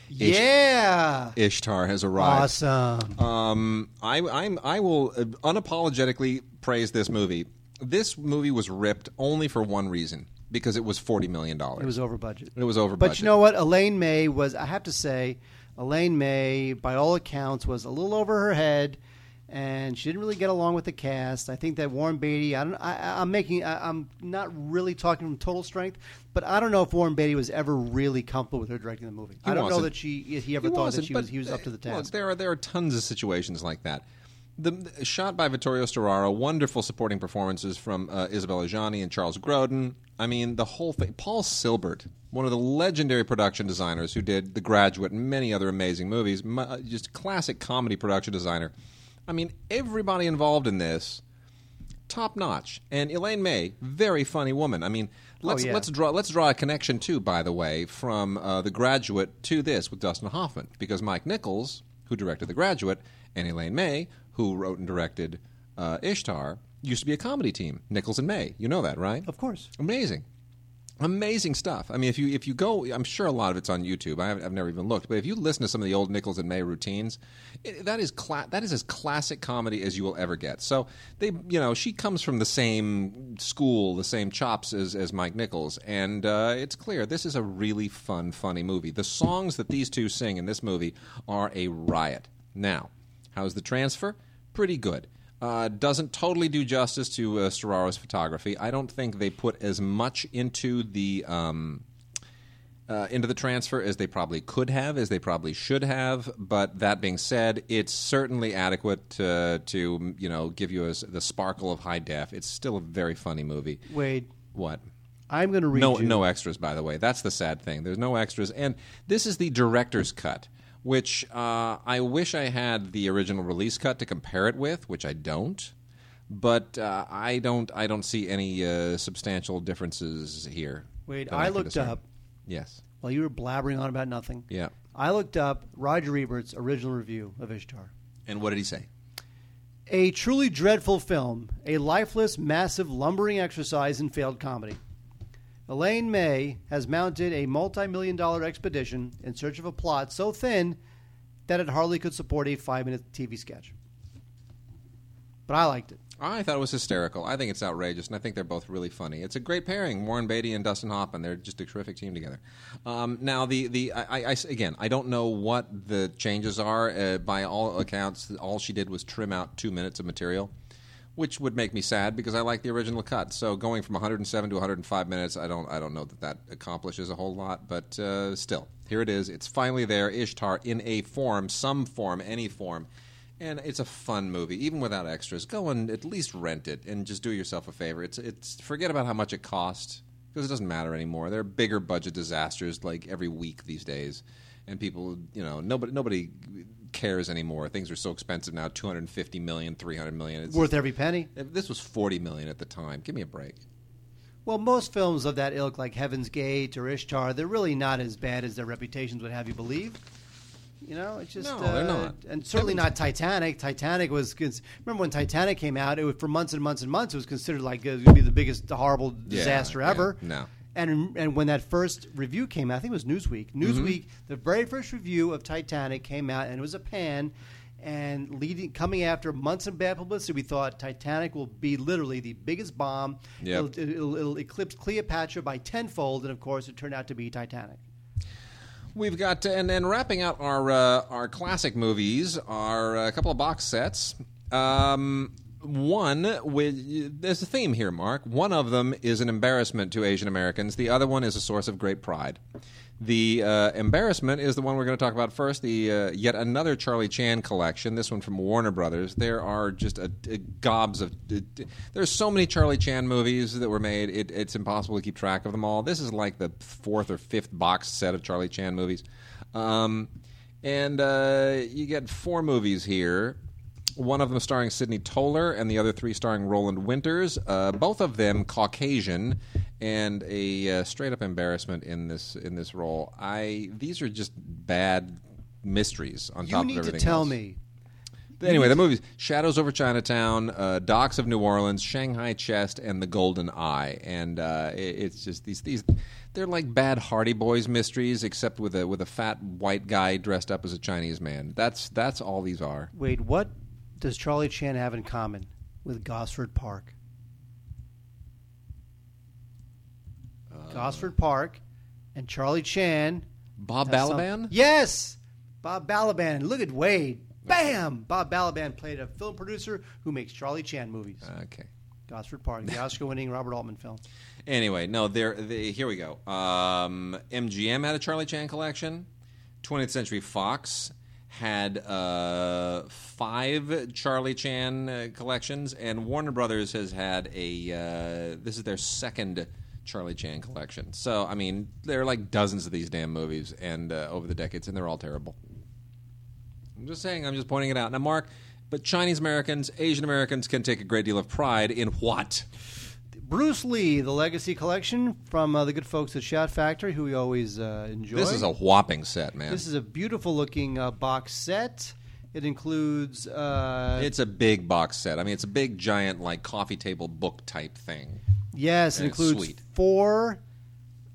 Ish- yeah, Ishtar has arrived. Awesome. Um, I, I'm I will unapologetically praise this movie. This movie was ripped only for one reason, because it was forty million dollars. It was over budget. It was over budget. But you know what? Elaine May was, I have to say, Elaine May, by all accounts, was a little over her head, and she didn't really get along with the cast. I think that Warren Beatty, I don't, I, I'm making, I, I'm not really talking from total strength, but I don't know if Warren Beatty was ever really comfortable with her directing the movie. He I don't wasn't. know that she, he ever he thought that she was, he was up to the task. Well, there are, there are tons of situations like that. The shot by Vittorio Storaro, wonderful supporting performances from uh, Isabella Gianni and Charles Grodin. I mean, the whole thing. Paul Silbert, one of the legendary production designers who did The Graduate and many other amazing movies, just classic comedy production designer. I mean, everybody involved in this, top notch. And Elaine May, very funny woman. I mean, let's oh, yeah. let's draw let's draw a connection too, by the way, from uh, The Graduate to this with Dustin Hoffman, because Mike Nichols, who directed The Graduate, and Elaine May, who wrote and directed uh, Ishtar, used to be a comedy team, Nichols and May. You know that, right? Of course. Amazing. Amazing stuff. I mean, if you if you go, I'm sure a lot of it's on YouTube. I haven't, I've never even looked. But if you listen to some of the old Nichols and May routines, it, that is cla- that is as classic comedy as you will ever get. So, they, you know, she comes from the same school, the same chops as, as Mike Nichols. And uh, it's clear this is a really fun, funny movie. The songs that these two sing in this movie are a riot. Now, how's the transfer? Pretty good. Uh, doesn't totally do justice to uh, Storaro's photography. I don't think they put as much into the um, uh, into the transfer as they probably could have, as they probably should have. But that being said, it's certainly adequate uh, to you know give you a, the sparkle of high def. It's still a very funny movie. Wade, what? I'm going to read no, you. No extras, by the way. That's the sad thing. There's no extras, and this is the director's cut, which uh, I wish I had the original release cut to compare it with, which I don't. But uh, I don't I don't see any uh, substantial differences here. Wait, I, I looked up. Yes. While you were blabbering on about nothing. Yeah. I looked up Roger Ebert's original review of Ishtar. And what did he say? A truly dreadful film, a lifeless, massive, lumbering exercise in failed comedy. Elaine May has mounted a multi-million dollar expedition in search of a plot so thin that it hardly could support a five-minute T V sketch. But I liked it. I thought it was hysterical. I think it's outrageous, and I think they're both really funny. It's a great pairing, Warren Beatty and Dustin Hoffman. They're just a terrific team together. Um, now, the the I, I, I, again, I don't know what the changes are. Uh, by all accounts, all she did was trim out two minutes of material, which would make me sad because I like the original cut. So going from one hundred seven to one hundred five minutes, I don't I don't know that that accomplishes a whole lot. But uh, still, here it is. It's finally there, Ishtar, in a form, some form, any form. And it's a fun movie, even without extras. Go and at least rent it and just do yourself a favor. It's it's forget about how much it cost because it doesn't matter anymore. There are bigger budget disasters like every week these days. And people, you know, nobody nobody cares anymore. Things are so expensive now, two hundred fifty million dollars, three hundred million dollars. It's worth every penny. This was forty million dollars at the time. Give me a break. Well, most films of that ilk, like Heaven's Gate or Ishtar, they're really not as bad as their reputations would have you believe. You know, it's just... No, uh, they're not. And certainly Heaven's not Titanic. Titanic was... Remember when Titanic came out, it was, for months and months and months, it was considered like it was going to be the biggest horrible disaster yeah, ever. Yeah, no. And and when that first review came out, I think it was Newsweek. Newsweek, mm-hmm. The very first review of Titanic came out, and it was a pan. And leading, coming after months of bad publicity, we thought Titanic will be literally the biggest bomb. Yep. It'll, it'll, it'll eclipse Cleopatra by tenfold, and of course, it turned out to be Titanic. We've got, to, and then wrapping out our uh, our classic movies are a couple of box sets. Um... One, with, there's a theme here, Mark. One of them is an embarrassment to Asian Americans. The other one is a source of great pride. The uh, embarrassment is the one we're going to talk about first, the uh, yet another Charlie Chan collection, this one from Warner Brothers. There are just a, a gobs of... A, there's so many Charlie Chan movies that were made, it, it's impossible to keep track of them all. This is like the fourth or fifth box set of Charlie Chan movies. Um, and uh, you get four movies here. One of them starring Sidney Toler and the other three starring Roland Winters. Uh, both of them Caucasian and a uh, straight-up embarrassment in this in this role. I These are just bad mysteries on you top of everything You need to tell else. me. Anyway, the movies: Shadows Over Chinatown, uh, Docks of New Orleans, Shanghai Chest, and The Golden Eye. And uh, it, it's just these these they're like bad Hardy Boys mysteries, except with a with a fat white guy dressed up as a Chinese man. That's that's all these are. Wait, what does Charlie Chan have in common with Gosford Park? Uh, Gosford Park and Charlie Chan. Bob Balaban? Some, yes, Bob Balaban. Look at Wade. Bam! Bob Balaban played a film producer who makes Charlie Chan movies. Okay. Gosford Park, the Oscar-winning Robert Altman film. Anyway, no, there. They, here we go. Um, M G M had a Charlie Chan collection. twentieth Century Fox had uh, five Charlie Chan uh, collections, and Warner Brothers has had a. Uh, this is their second Charlie Chan collection. So, I mean, there are like dozens of these damn movies, and uh, over the decades, and they're all terrible. I'm just saying, I'm just pointing it out. Now, Mark, but Chinese Americans, Asian Americans can take a great deal of pride in what? Bruce Lee, the Legacy Collection from uh, the good folks at Shout Factory, who we always uh, enjoy. This is a whopping set, man. This is a beautiful-looking uh, box set. It includes... Uh, it's a big box set. I mean, it's a big, giant, like, coffee table book type thing. Yes, and it includes sweet. four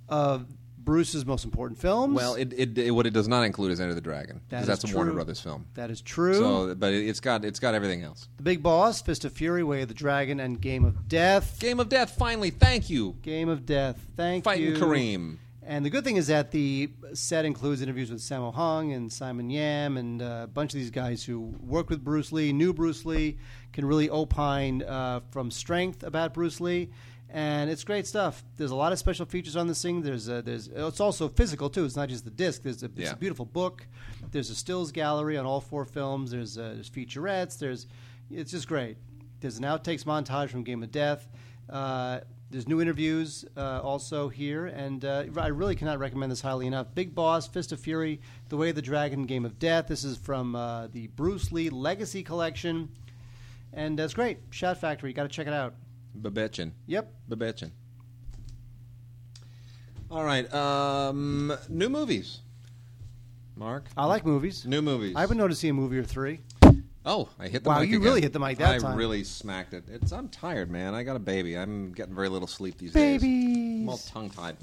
of... Uh, Bruce's most important films. Well, it, it, it what it does not include is Enter the Dragon, because that that's true. a Warner Brothers film. That is true. So, but it, it's got it's got everything else. The Big Boss, Fist of Fury, Way of the Dragon, and Game of Death. Game of Death. Finally, thank you. Game of Death. Thank Fighting you. Fighting Kareem. And the good thing is that the set includes interviews with Sammo Hung and Simon Yam and a bunch of these guys who worked with Bruce Lee, knew Bruce Lee, can really opine uh, from strength about Bruce Lee. And it's great stuff. There's a lot of special features on this thing. There's a, there's it's also physical too. It's not just the disc. There's a, it's yeah. a beautiful book. There's a stills gallery on all four films. There's a, there's featurettes. There's it's just great. There's an outtakes montage from Game of Death. Uh, there's new interviews uh, also here, and uh, I really cannot recommend this highly enough. Big Boss, Fist of Fury, The Way of the Dragon, Game of Death. This is from uh, the Bruce Lee Legacy Collection, and that's great. Shout Factory, you got to check it out. Babetchin. Yep. Babetchin. All right. Um, new movies. Mark? I like movies. New movies. I haven't noticed seeing a movie or three. Oh, I hit the wow, mic Wow, you again. really hit the mic that I time. I really smacked it. It's, I'm tired, man. I got a baby. I'm getting very little sleep these Babies. days. I'm all tongue-tied.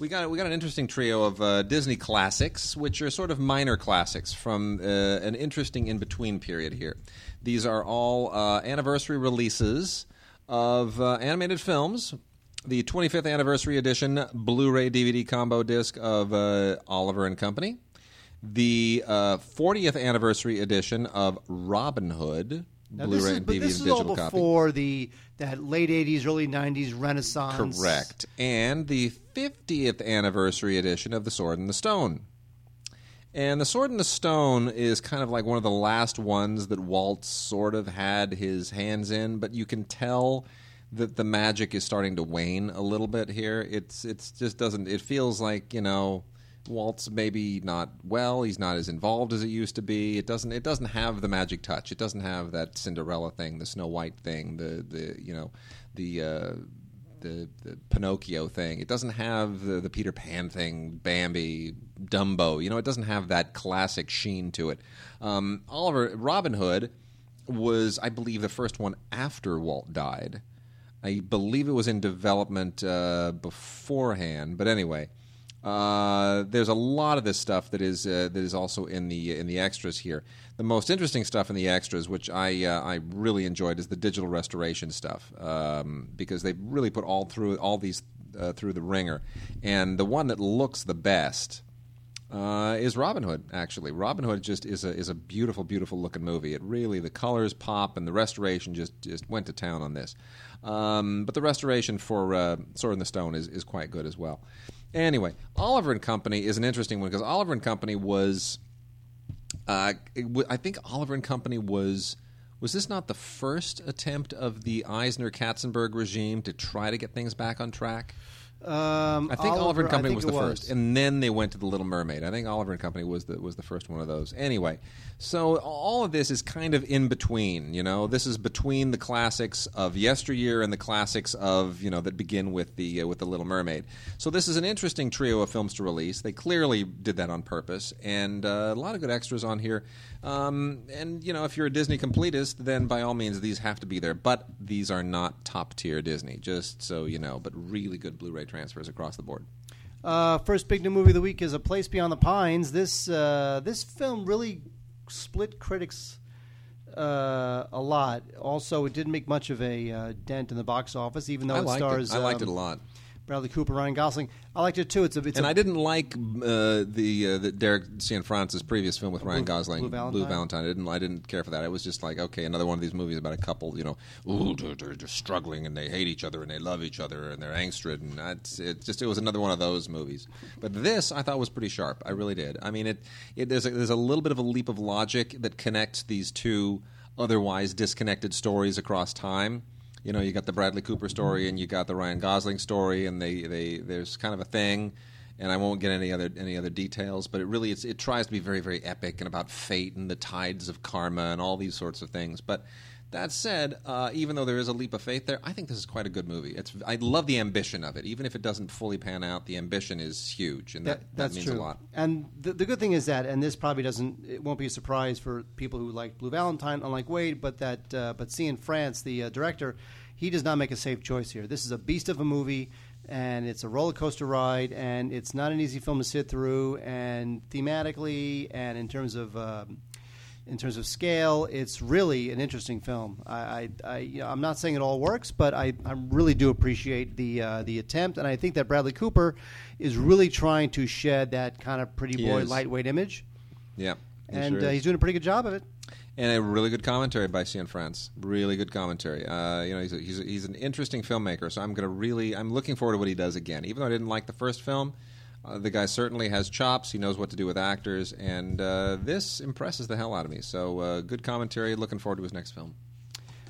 We got, we got an interesting trio of uh, Disney classics, which are sort of minor classics from uh, an interesting in-between period here. These are all uh, anniversary releases of uh, animated films. The twenty-fifth anniversary edition Blu-ray D V D combo disc of uh, Oliver and Company, the uh, fortieth anniversary edition of Robin Hood now Blu-ray is, and D V D and digital copy. But this is all before copy. the that late eighties, early nineties Renaissance. Correct, and the fiftieth anniversary edition of The Sword and the Stone. And The Sword and the Stone is kind of like one of the last ones that Walt sort of had his hands in, but you can tell that the magic is starting to wane a little bit here. It's it's just doesn't. It feels like, you know, Walt's maybe not well. He's not as involved as it used to be. It doesn't it doesn't have the magic touch. It doesn't have that Cinderella thing, the Snow White thing, the the you know the. Uh, The, the Pinocchio thing. It doesn't have the, the Peter Pan thing, Bambi, Dumbo. You know, it doesn't have that classic sheen to it. Um, Oliver, Robin Hood was, I believe, the first one after Walt died. I believe it was in development uh, beforehand. But anyway, uh, there's a lot of this stuff that is uh, that is also in the in the extras here. The most interesting stuff in the extras, which I uh, I really enjoyed, is the digital restoration stuff, um, because they really put all through all these uh, through the ringer. And the one that looks the best uh, is Robin Hood. Actually, Robin Hood just is a is a beautiful, beautiful looking movie. It really the colors pop, and the restoration just, just went to town on this. Um, but the restoration for uh, Sword in the Stone is is quite good as well. Anyway, Oliver and Company is an interesting one because Oliver and Company was. Uh, w- I think Oliver and Company was was this not the first attempt of the Eisner-Katzenberg regime to try to get things back on track? Um, I think Oliver, Oliver and Company was the was. first, and then they went to The Little Mermaid. I think Oliver and Company was the was the first one of those. Anyway, so all of this is kind of in between, you know. This is between the classics of yesteryear and the classics of, you know, that begin with the uh, with The Little Mermaid. So this is an interesting trio of films to release. They clearly did that on purpose, and uh, a lot of good extras on here. Um, and you know, if you're a Disney completist, then by all means these have to be there. But these are not top tier Disney, just so you know. But really good Blu-ray transfers across the board. Uh, first big new movie of the week is A Place Beyond the Pines. This uh, this film really split critics uh, a lot. Also, it didn't make much of a uh, dent in the box office, even though I it liked stars. It. I liked um, it a lot. Bradley Cooper, Ryan Gosling. I liked it too. It's a. It's and a, I didn't like uh, the, uh, the Derek Cianfrance's previous film with Blue, Ryan Gosling, Blue Valentine. Blue Valentine. I didn't. I didn't care for that. It was just like, okay, another one of these movies about a couple. You know, ooh, they're, they're struggling and they hate each other and they love each other and they're angst-ridden. It's, it just it was another one of those movies. But this I thought was pretty sharp. I really did. I mean, it. it there's a, there's a little bit of a leap of logic that connects these two otherwise disconnected stories across time. You know, you got the Bradley Cooper story and you got the Ryan Gosling story, and they, they there's kind of a thing, and I won't get any other any other details, but it really it's, it tries to be very, very epic and about fate and the tides of karma and all these sorts of things. But that said, uh, even though there is a leap of faith there, I think this is quite a good movie. It's I love the ambition of it. Even if it doesn't fully pan out, the ambition is huge, and that, that, that that's means true. a lot. And the, the good thing is that, and this probably doesn't, it won't be a surprise for people who like Blue Valentine, unlike Wade, but that, uh, but Cianfrance, the uh, director, he does not make a safe choice here. This is a beast of a movie, and it's a roller coaster ride, and it's not an easy film to sit through, and thematically, and in terms of... Um, In terms of scale, it's really an interesting film. I, I, I you know, I'm not saying it all works, but I, I really do appreciate the uh, the attempt, and I think that Bradley Cooper is really trying to shed that kind of pretty boy lightweight image. Yeah, and sure uh, he's doing a pretty good job of it. And a really good commentary by Cianfrance. Really good commentary. Uh, you know, he's a, he's a, he's an interesting filmmaker. So I'm gonna really I'm looking forward to what he does again. Even though I didn't like the first film. Uh, the guy certainly has chops. He knows what to do with actors, and uh, this impresses the hell out of me. So uh, good commentary. Looking forward to his next film.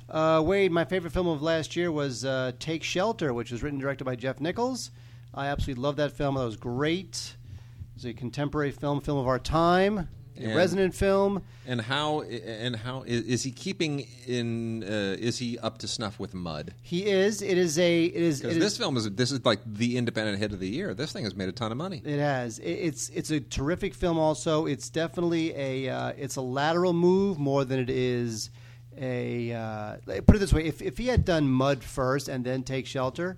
Uh, Wade, my favorite film of last year was uh, Take Shelter, which was written and directed by Jeff Nichols. I absolutely loved that film. That was great. It was a contemporary film, film of our time. And, a resonant film, and how and how is, is he keeping in? Uh, is he up to snuff with Mud? He is. It is a. It is. Because this is, film is this is like the independent hit of the year. This thing has made a ton of money. It has. It, it's it's a terrific film. Also, it's definitely a. Uh, it's a lateral move more than it is a. Uh, put it this way: if if he had done Mud first and then Take Shelter,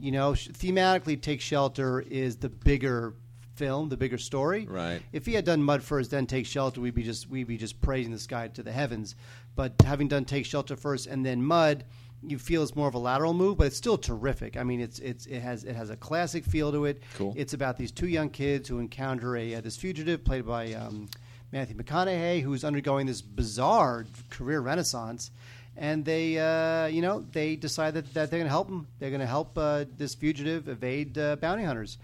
you know, thematically, Take Shelter is the bigger. Film, the bigger story. Right. If he had done Mud first, then Take Shelter, we'd be just we'd be just praising this guy to the heavens. But having done Take Shelter first and then Mud, you feel it's more of a lateral move, but it's still terrific. I mean, it's it's it has it has a classic feel to it. Cool. It's about these two young kids who encounter a uh, this fugitive played by um, Matthew McConaughey, who's undergoing this bizarre career renaissance, and they uh, you know they decide that, that they're going to help him. They're going to help uh, this fugitive evade uh, bounty hunters.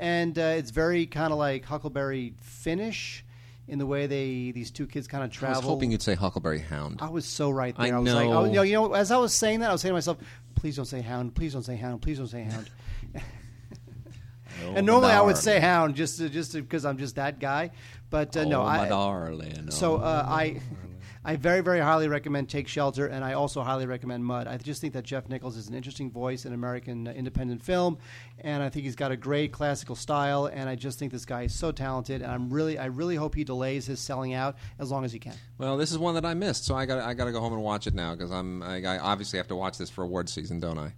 And uh, it's very kind of like Huckleberry Finn-ish in the way they these two kids kind of travel. I was hoping you'd say Huckleberry Hound. I was so right there. I, I was know. Like, I was, you, know, you know, as I was saying that, I was saying to myself, "Please don't say Hound. Please don't say Hound. Please don't say Hound." Oh, and normally I would say Hound just to, just because I'm just that guy. But uh, oh, no, my I. Darling. So uh, oh, I. I very, very highly recommend Take Shelter, and I also highly recommend Mud. I just think that Jeff Nichols is an interesting voice in American uh, independent film, and I think he's got a great classical style, and I just think this guy is so talented, and I'm really, I really hope he delays his selling out as long as he can. Well, this is one that I missed, so I got I got to go home and watch it now, because I'm, I, I obviously have to watch this for award season, don't I?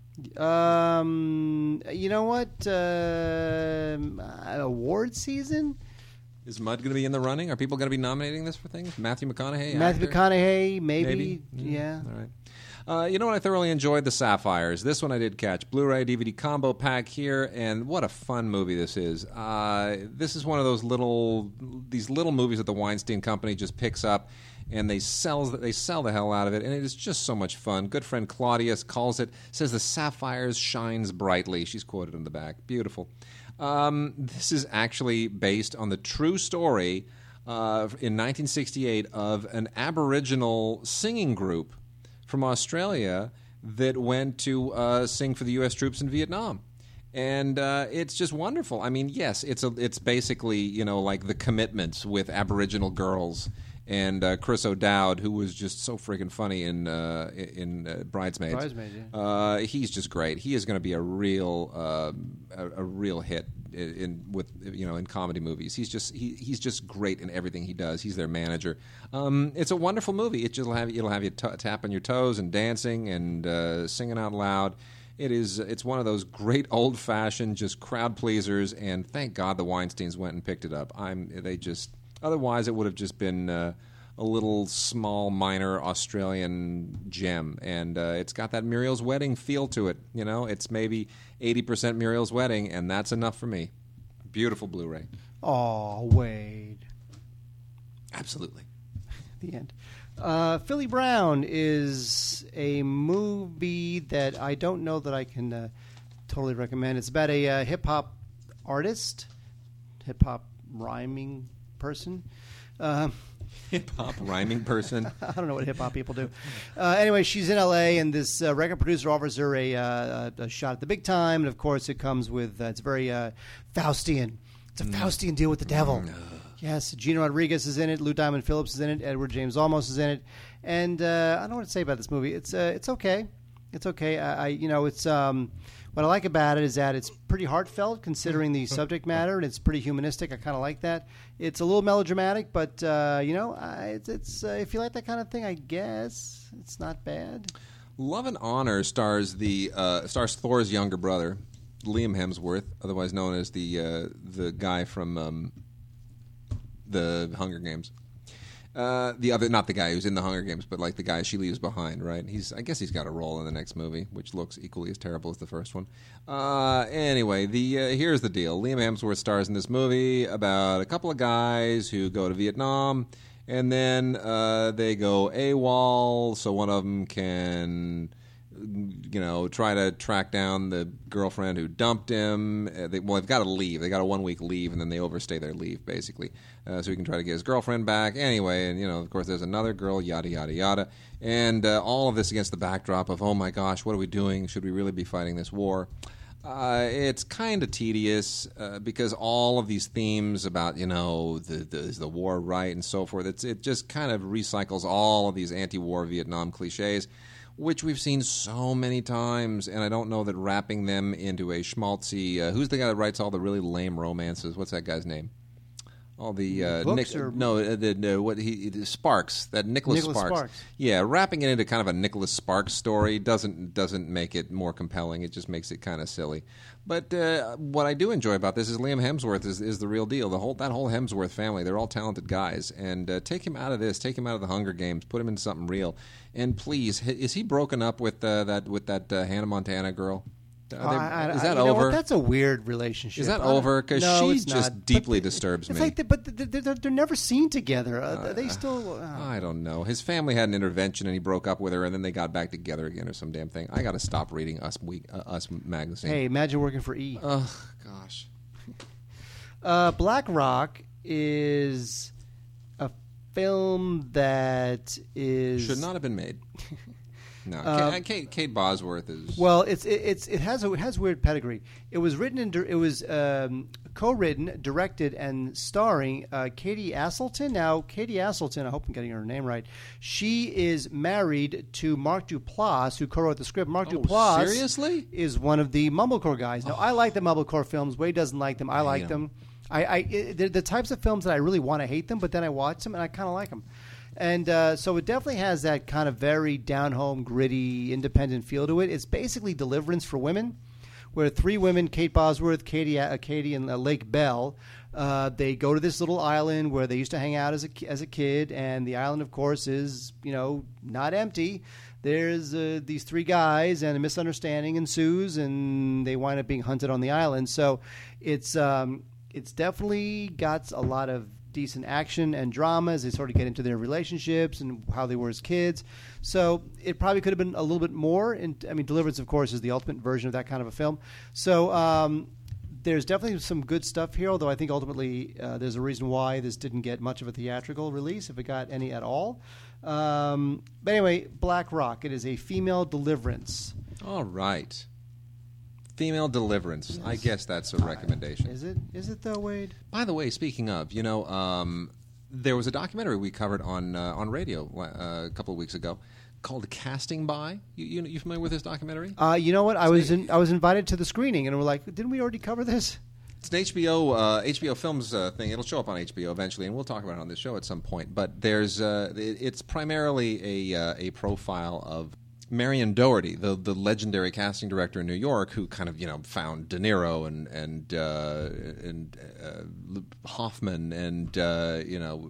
Um, you know what? Uh, award season? Is Mud going to be in the running? Are people going to be nominating this for things? Matthew McConaughey? Matthew actor? McConaughey, maybe. maybe. Mm, yeah. All right. Uh, you know what? I thoroughly enjoyed The Sapphires. This one I did catch. Blu-ray, D V D combo pack here, and what a fun movie this is. Uh, this is one of those little, these little movies that the Weinstein Company just picks up, and they sell, they sell the hell out of it, and it is just so much fun. Good friend Claudius calls it, says The Sapphires shines brightly. She's quoted in the back. Beautiful. Um, this is actually based on the true story uh, in nineteen sixty-eight of an Aboriginal singing group from Australia that went to uh, sing for the U S troops in Vietnam. And uh, it's just wonderful. I mean, yes, it's a, it's basically, you know, like The Commitments with Aboriginal girls and uh, Chris O'Dowd, who was just so friggin' funny in uh, in uh, Bridesmaids. Bridesmaids, yeah. Uh, he's just great. He is going to be a real uh, a, a real hit in, in with you know in comedy movies. He's just he, he's just great in everything he does. He's their manager. Um, it's a wonderful movie. It just have it'll have you t- tapping your toes and dancing and uh, singing out loud. It is. It's one of those great old-fashioned, just crowd pleasers, and thank God the Weinsteins went and picked it up. I'm. They just. Otherwise, it would have just been uh, a little small, minor Australian gem, and uh, it's got that Muriel's Wedding feel to it. You know, it's maybe eighty percent Muriel's Wedding, and that's enough for me. Beautiful Blu-ray. Aw, Wade. Absolutely. The end. Uh, Philly Brown is a movie that I don't know that I can uh, totally recommend. It's about a uh, hip-hop artist, hip-hop rhyming person. Uh, hip-hop rhyming person? I don't know what hip-hop people do. Uh, anyway, she's in L A, and this uh, record producer offers her a, uh, a shot at the big time, and of course it comes with uh, – it's very uh, Faustian. It's a mm. Faustian deal with the devil. Mm. Yes, Gina Rodriguez is in it. Lou Diamond Phillips is in it. Edward James Olmos is in it. And uh, I don't know what to say about this movie. It's uh, it's okay. It's okay. I, I you know it's um, what I like about it is that it's pretty heartfelt considering the subject matter, and it's pretty humanistic. I kind of like that. It's a little melodramatic, but uh, you know, I, it's, it's uh, if you like that kind of thing, I guess it's not bad. Love and Honor stars the uh, stars Thor's younger brother, Liam Hemsworth, otherwise known as the uh, the guy from. Um, The Hunger Games. Uh, the other, not the guy who's in the Hunger Games, but like the guy she leaves behind, right? He's, I guess he's got a role in the next movie, which looks equally as terrible as the first one. Uh, anyway, the uh, here's the deal. Liam Hemsworth stars in this movie about a couple of guys who go to Vietnam, and then uh, they go AWOL, so one of them can... you know, try to track down the girlfriend who dumped him. Uh, they, well, they've got to leave. They got a one-week leave, and then they overstay their leave, basically, uh, so he can try to get his girlfriend back. Anyway, and, you know, of course, there's another girl, yada, yada, yada. And uh, all of this against the backdrop of, oh, my gosh, what are we doing? Should we really be fighting this war? Uh, it's kind of tedious uh, because all of these themes about, you know, the, the, is the war right and so forth, it's, it just kind of recycles all of these anti-war Vietnam cliches, which we've seen so many times, and I don't know that wrapping them into a schmaltzy... Uh, who's the guy that writes all the really lame romances? What's that guy's name? All the... Uh, Books Nick, or... No, the, the, what he the Sparks. That Nicholas, Nicholas Sparks. Sparks. Yeah, wrapping it into kind of a Nicholas Sparks story doesn't doesn't make it more compelling. It just makes it kind of silly. But uh, what I do enjoy about this is Liam Hemsworth is, is the real deal. The whole That whole Hemsworth family, they're all talented guys. And uh, take him out of this. Take him out of the Hunger Games. Put him in something real. And please, is he broken up with uh, that with that uh, Hannah Montana girl? They, I, I, is that I, over? Know, that's a weird relationship. Is that over? Because no, she just not. deeply but, disturbs it's me. Like the, but they're, they're, they're never seen together. Uh, uh, they still. Uh, I don't know. His family had an intervention, and he broke up with her, and then they got back together again, or some damn thing. I got to stop reading Us Week, uh, Us magazine. Hey, imagine working for E. Oh gosh. uh, Black Rock is. Film that is should not have been made. No, um, Kate, Kate, Kate Bosworth is well. It's it, it's it has a, it has weird pedigree. It was written and di- it was um, co-written, directed, and starring uh, Katie Asselton. Now, Katie Asselton, I hope I'm getting her name right. She is married to Mark Duplass, who co-wrote the script. Mark oh, Duplass seriously is one of the Mumblecore guys. Now, oh. I like the Mumblecore films. Wade doesn't like them. I, I like them. I, I it, they're the types of films that I really want to hate them, but then I watch them and I kind of like them, and uh, so it definitely has that kind of very down home, gritty, independent feel to it. It's basically Deliverance for women, where three women, Kate Bosworth, Katie, uh, Katie, and uh, Lake Bell, uh, they go to this little island where they used to hang out as a as a kid, and the island, of course, is you know not empty. There's uh, these three guys, and a misunderstanding ensues, and they wind up being hunted on the island. So it's. Um, It's definitely got a lot of decent action and dramas. They sort of get into their relationships and how they were as kids. So it probably could have been a little bit more. In, I mean, Deliverance, of course, is the ultimate version of that kind of a film. So um, there's definitely some good stuff here, although I think ultimately uh, there's a reason why this didn't get much of a theatrical release, if it got any at all. Um, but anyway, Black Rock. It is a female Deliverance. All right. Female Deliverance. Yes. I guess that's a recommendation. Is it? Is it though, Wade? By the way, speaking of, you know, um, there was a documentary we covered on uh, on radio uh, a couple of weeks ago called Casting By. You, you you familiar with this documentary? Uh, you know what? I was in, I was invited to the screening, and we're like, didn't we already cover this? It's an H B O uh, H B O Films uh, thing. It'll show up on H B O eventually, and we'll talk about it on this show at some point. But there's uh, it, it's primarily a uh, a profile of Marion Doherty, the the legendary casting director in New York, who kind of you know found De Niro and and uh, and uh, Hoffman and uh, you know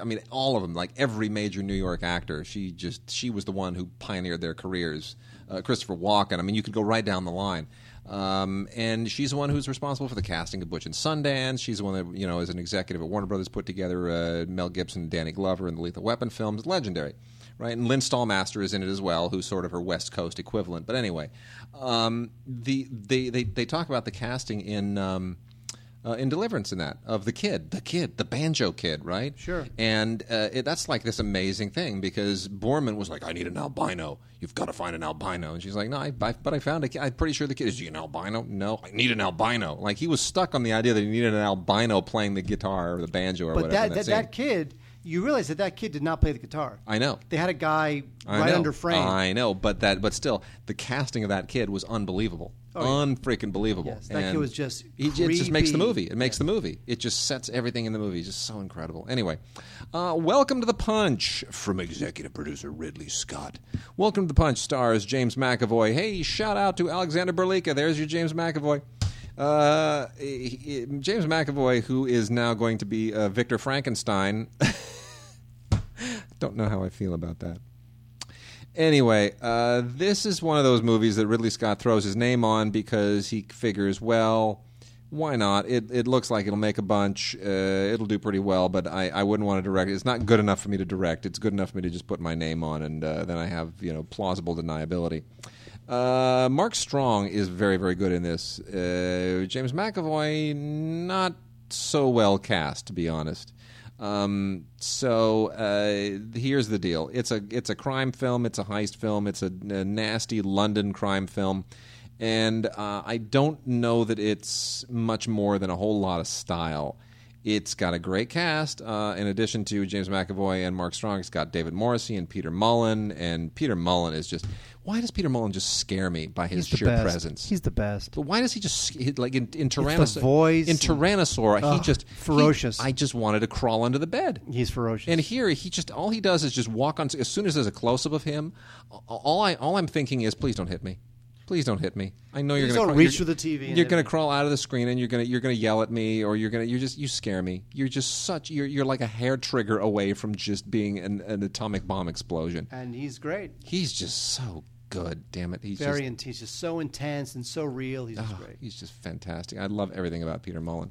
I mean all of them, like every major New York actor. She just she was the one who pioneered their careers. Uh, Christopher Walken. I mean you could go right down the line. Um, and she's the one who's responsible for the casting of Butch and Sundance. She's the one that, you know, as an executive at Warner Brothers, put together uh, Mel Gibson and Danny Glover in the Lethal Weapon films. Legendary, right? And Lynn Stallmaster is in it as well, who's sort of her West Coast equivalent. But anyway, um, the they, they, they talk about the casting in um, uh, in Deliverance in that, of the kid, the kid, the banjo kid, right? Sure. And uh, it, that's like this amazing thing because Borman was like, I need an albino. You've got to find an albino. And she's like, no, I, I, but I found a kid. I'm pretty sure the kid is, an albino? No, I need an albino. Like, he was stuck on the idea that he needed an albino playing the guitar or the banjo or but whatever. But that, that, that kid, you realize that that kid did not play the guitar. I know. They had a guy I right know. under frame. I know, but that, but still, the casting of that kid was unbelievable. Oh, unfreaking believable. Yes, that and kid was just he, It just makes the movie. It makes yeah. the movie. It just sets everything in the movie. It's just so incredible. Anyway, uh, welcome to The Punch from executive producer Ridley Scott. Welcome to The Punch stars James McAvoy. Hey, shout out to Alexander Berlika. There's your James McAvoy. Uh, he, he, James McAvoy, who is now going to be uh, Victor Frankenstein. Don't know how I feel about that. Anyway, uh, this is one of those movies that Ridley Scott throws his name on because he figures, well, why not? It it looks like it'll make a bunch. Uh, it'll do pretty well, but I, I wouldn't want to direct it. It's not good enough for me to direct. It's good enough for me to just put my name on, and uh, then I have you know plausible deniability. Uh, Mark Strong is very, very good in this. Uh, James McAvoy, not so well cast, to be honest. Um, so uh, here's the deal. It's a it's a crime film. It's a heist film. It's a, a nasty London crime film. And uh, I don't know that it's much more than a whole lot of style. It's got a great cast. Uh, in addition to James McAvoy and Mark Strong, it's got David Morrissey and Peter Mullen. And Peter Mullen is just... Why does Peter Mullen just scare me by his sheer best. presence? He's the best. But why does he just... Like in, in Tyrannosaur... the voice. In Tyrannosaur, and, he ugh, just... ferocious. He, I just wanted to crawl under the bed. He's ferocious. And here, he just... All he does is just walk on... As soon as there's a close-up of him, all, I, all I'm thinking is, please don't hit me. Please don't hit me. I know you're going to reach for the T V. You're going to crawl out of the screen and you're going to you're going to yell at me, or you're going to you just you scare me. You're just such you're you're like a hair trigger away from just being an, an atomic bomb explosion. And he's great. He's just so good. Damn it. He's very intense. He's just so intense and so real. He's just oh, great. He's just fantastic. I love everything about Peter Mullen.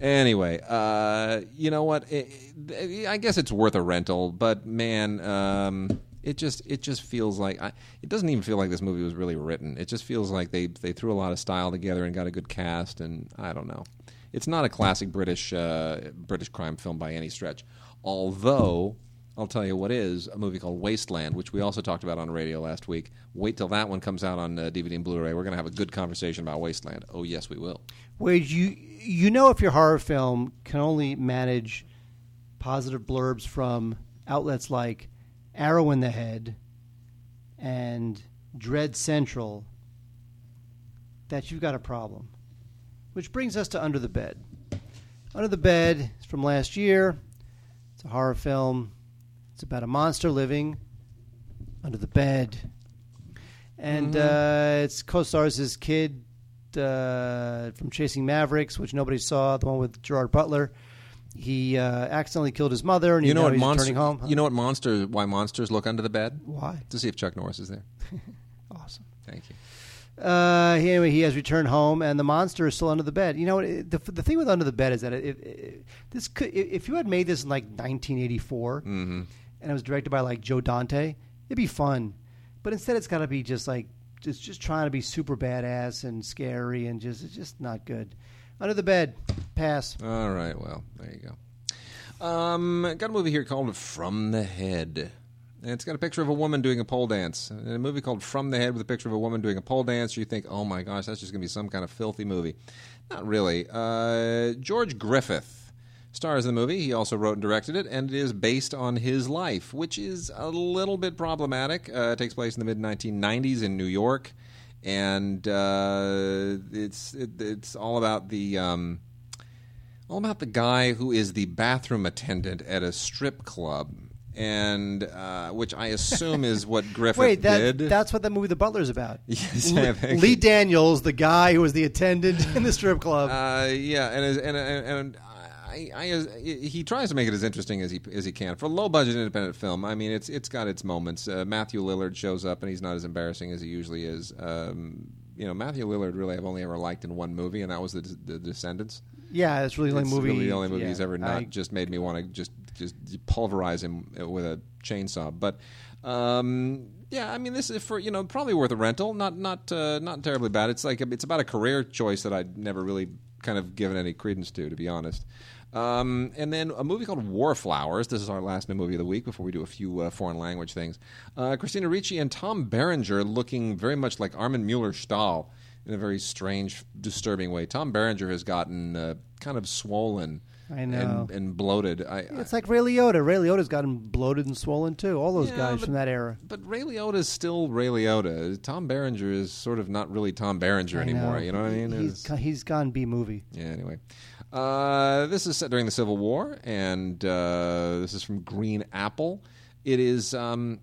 Anyway, uh, you know what? It, it, I guess it's worth a rental, but man. Um, It just it just feels like I, it doesn't even feel like this movie was really written. It just feels like they they threw a lot of style together and got a good cast, and I don't know. It's not a classic British uh, British crime film by any stretch. Although I'll tell you what is a movie called Wasteland, which we also talked about on radio last week. Wait till that one comes out on uh, D V D and Blu-ray. We're going to have a good conversation about Wasteland. Oh yes, we will. Wade, you you know if your horror film can only manage positive blurbs from outlets like Arrow in the Head and Dread Central, that you've got a problem. Which brings us to Under the Bed. Under the Bed is from last year. It's a horror film. It's about a monster living under the bed. And mm-hmm. uh, it's co-stars this kid uh, from Chasing Mavericks, which nobody saw, the one with Gerard Butler. He uh, accidentally killed his mother, and you know, know he's monster, returning home. Huh? You know what monsters? Why monsters look under the bed? Why? To see if Chuck Norris is there. Awesome. Thank you. Uh, anyway, he has returned home, and the monster is still under the bed. You know, it, the the thing with Under the Bed is that it, it, it, this could, if you had made this in like nineteen eighty-four, mm-hmm. and it was directed by like Joe Dante, it'd be fun. But instead, it's got to be just like just just trying to be super badass and scary, and just it's just not good. Under the Bed. Pass. All right. Well, there you go. Um, got a movie here called From the Head. And it's got a picture of a woman doing a pole dance. In a movie called From the Head with a picture of a woman doing a pole dance, you think, oh my gosh, that's just going to be some kind of filthy movie. Not really. Uh, George Griffith stars in the movie. He also wrote and directed it, and it is based on his life, which is a little bit problematic. Uh, it takes place in the mid nineteen nineties in New York, and uh, it's it, it's all about the... Um, All about the guy who is the bathroom attendant at a strip club, and uh, which I assume is what Griffith Wait, that, did. Wait, that's what that movie The Butler's about. Yes, L- Lee Daniels, the guy who was the attendant in the strip club. Uh, yeah, and and and, and I, I, I, he tries to make it as interesting as he as he can for a low budget independent film. I mean, it's it's got its moments. Uh, Matthew Lillard shows up, and he's not as embarrassing as he usually is. Um, you know, Matthew Lillard really I've only ever liked in one movie, and that was the the Descendants. Yeah, it's really the only movie. It's really the only movie yeah, he's ever not I, just made me want to just just pulverize him with a chainsaw. But um, yeah, I mean, this is for you know probably worth a rental. Not not uh, not terribly bad. It's like a, it's about a career choice that I'd never really kind of given any credence to, to be honest. Um, and then a movie called Warflowers. This is our last new movie of the week before we do a few uh, foreign language things. Uh, Christina Ricci and Tom Berenger looking very much like Armin Mueller-Stahl. In a very strange, disturbing way. Tom Berenger has gotten uh, kind of swollen I know. And, and bloated. I, yeah, it's I, like Ray Liotta. Ray Liotta's gotten bloated and swollen, too. All those yeah, guys but, from that era. But Ray Liotta's still Ray Liotta. Tom Berenger is sort of not really Tom Berenger I anymore. Know. You know what I mean? He's, he's gone B-movie. Yeah, anyway. Uh, this is set during the Civil War, and uh, this is from Green Apple. It is... Um,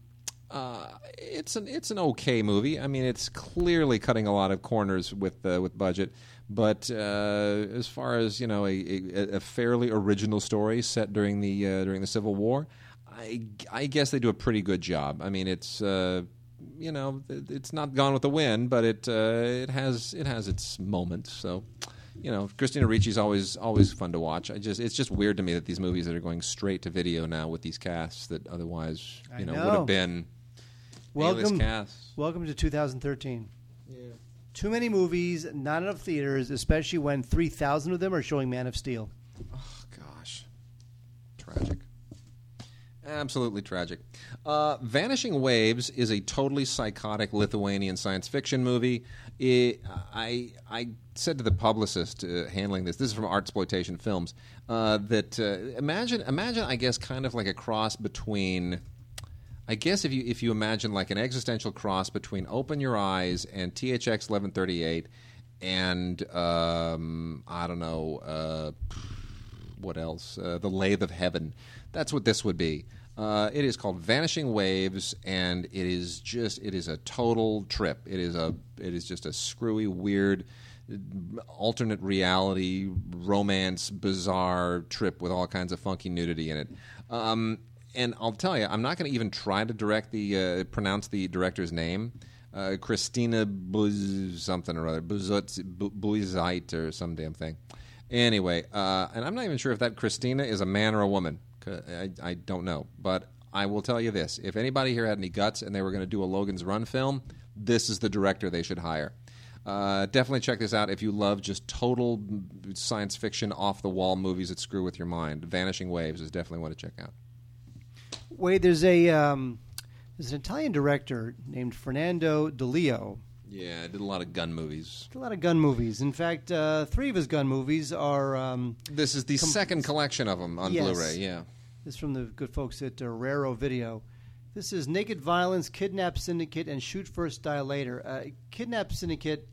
Uh, it's an it's an okay movie. I mean, it's clearly cutting a lot of corners with uh, with budget, but uh, as far as you know, a, a, a fairly original story set during the uh, during the Civil War, I, I guess they do a pretty good job. I mean, it's uh, you know, it's not Gone with the Wind, but it uh, it has it has its moments. So, you know, Christina Ricci's always always fun to watch. I just it's just weird to me that these movies that are going straight to video now with these casts that otherwise you know, know would have been. Welcome, welcome to two thousand thirteen. Yeah. Too many movies, not enough theaters, especially when three thousand of them are showing Man of Steel. Oh, gosh. Tragic. Absolutely tragic. Uh, Vanishing Waves is a totally psychotic Lithuanian science fiction movie. It, I I said to the publicist uh, handling this, this is from Artsploitation Films, uh, that uh, imagine, imagine, I guess, kind of like a cross between... I guess if you if you imagine like an existential cross between Open Your Eyes and T H X eleven thirty-eight and, um, I don't know, uh, what else? Uh, The Lathe of Heaven. That's what this would be. Uh, it is called Vanishing Waves, and it is just, it is a total trip. It is a, it is just a screwy, weird, alternate reality, romance, bizarre trip with all kinds of funky nudity in it. Um... And I'll tell you, I'm not going to even try to direct the uh, pronounce the director's name, uh, Christina Buz something or other, Buzite or some damn thing. Anyway, uh, and I'm not even sure if that Christina is a man or a woman. I, I don't know, but I will tell you this: if anybody here had any guts and they were going to do a Logan's Run film, this is the director they should hire. Uh, definitely check this out if you love just total science fiction, off the wall movies that screw with your mind. Vanishing Waves is definitely one to check out. Wait, there's a um, there's an Italian director named Fernando DeLeo. Yeah, did a lot of gun movies. Did a lot of gun movies. In fact, uh, three of his gun movies are. Um, this is the com- second collection of them on yes. Blu-ray. Yeah, this is from the good folks at uh, Raro Video. This is Naked Violence, Kidnap Syndicate, and Shoot First, Die Later. Uh, Kidnap Syndicate,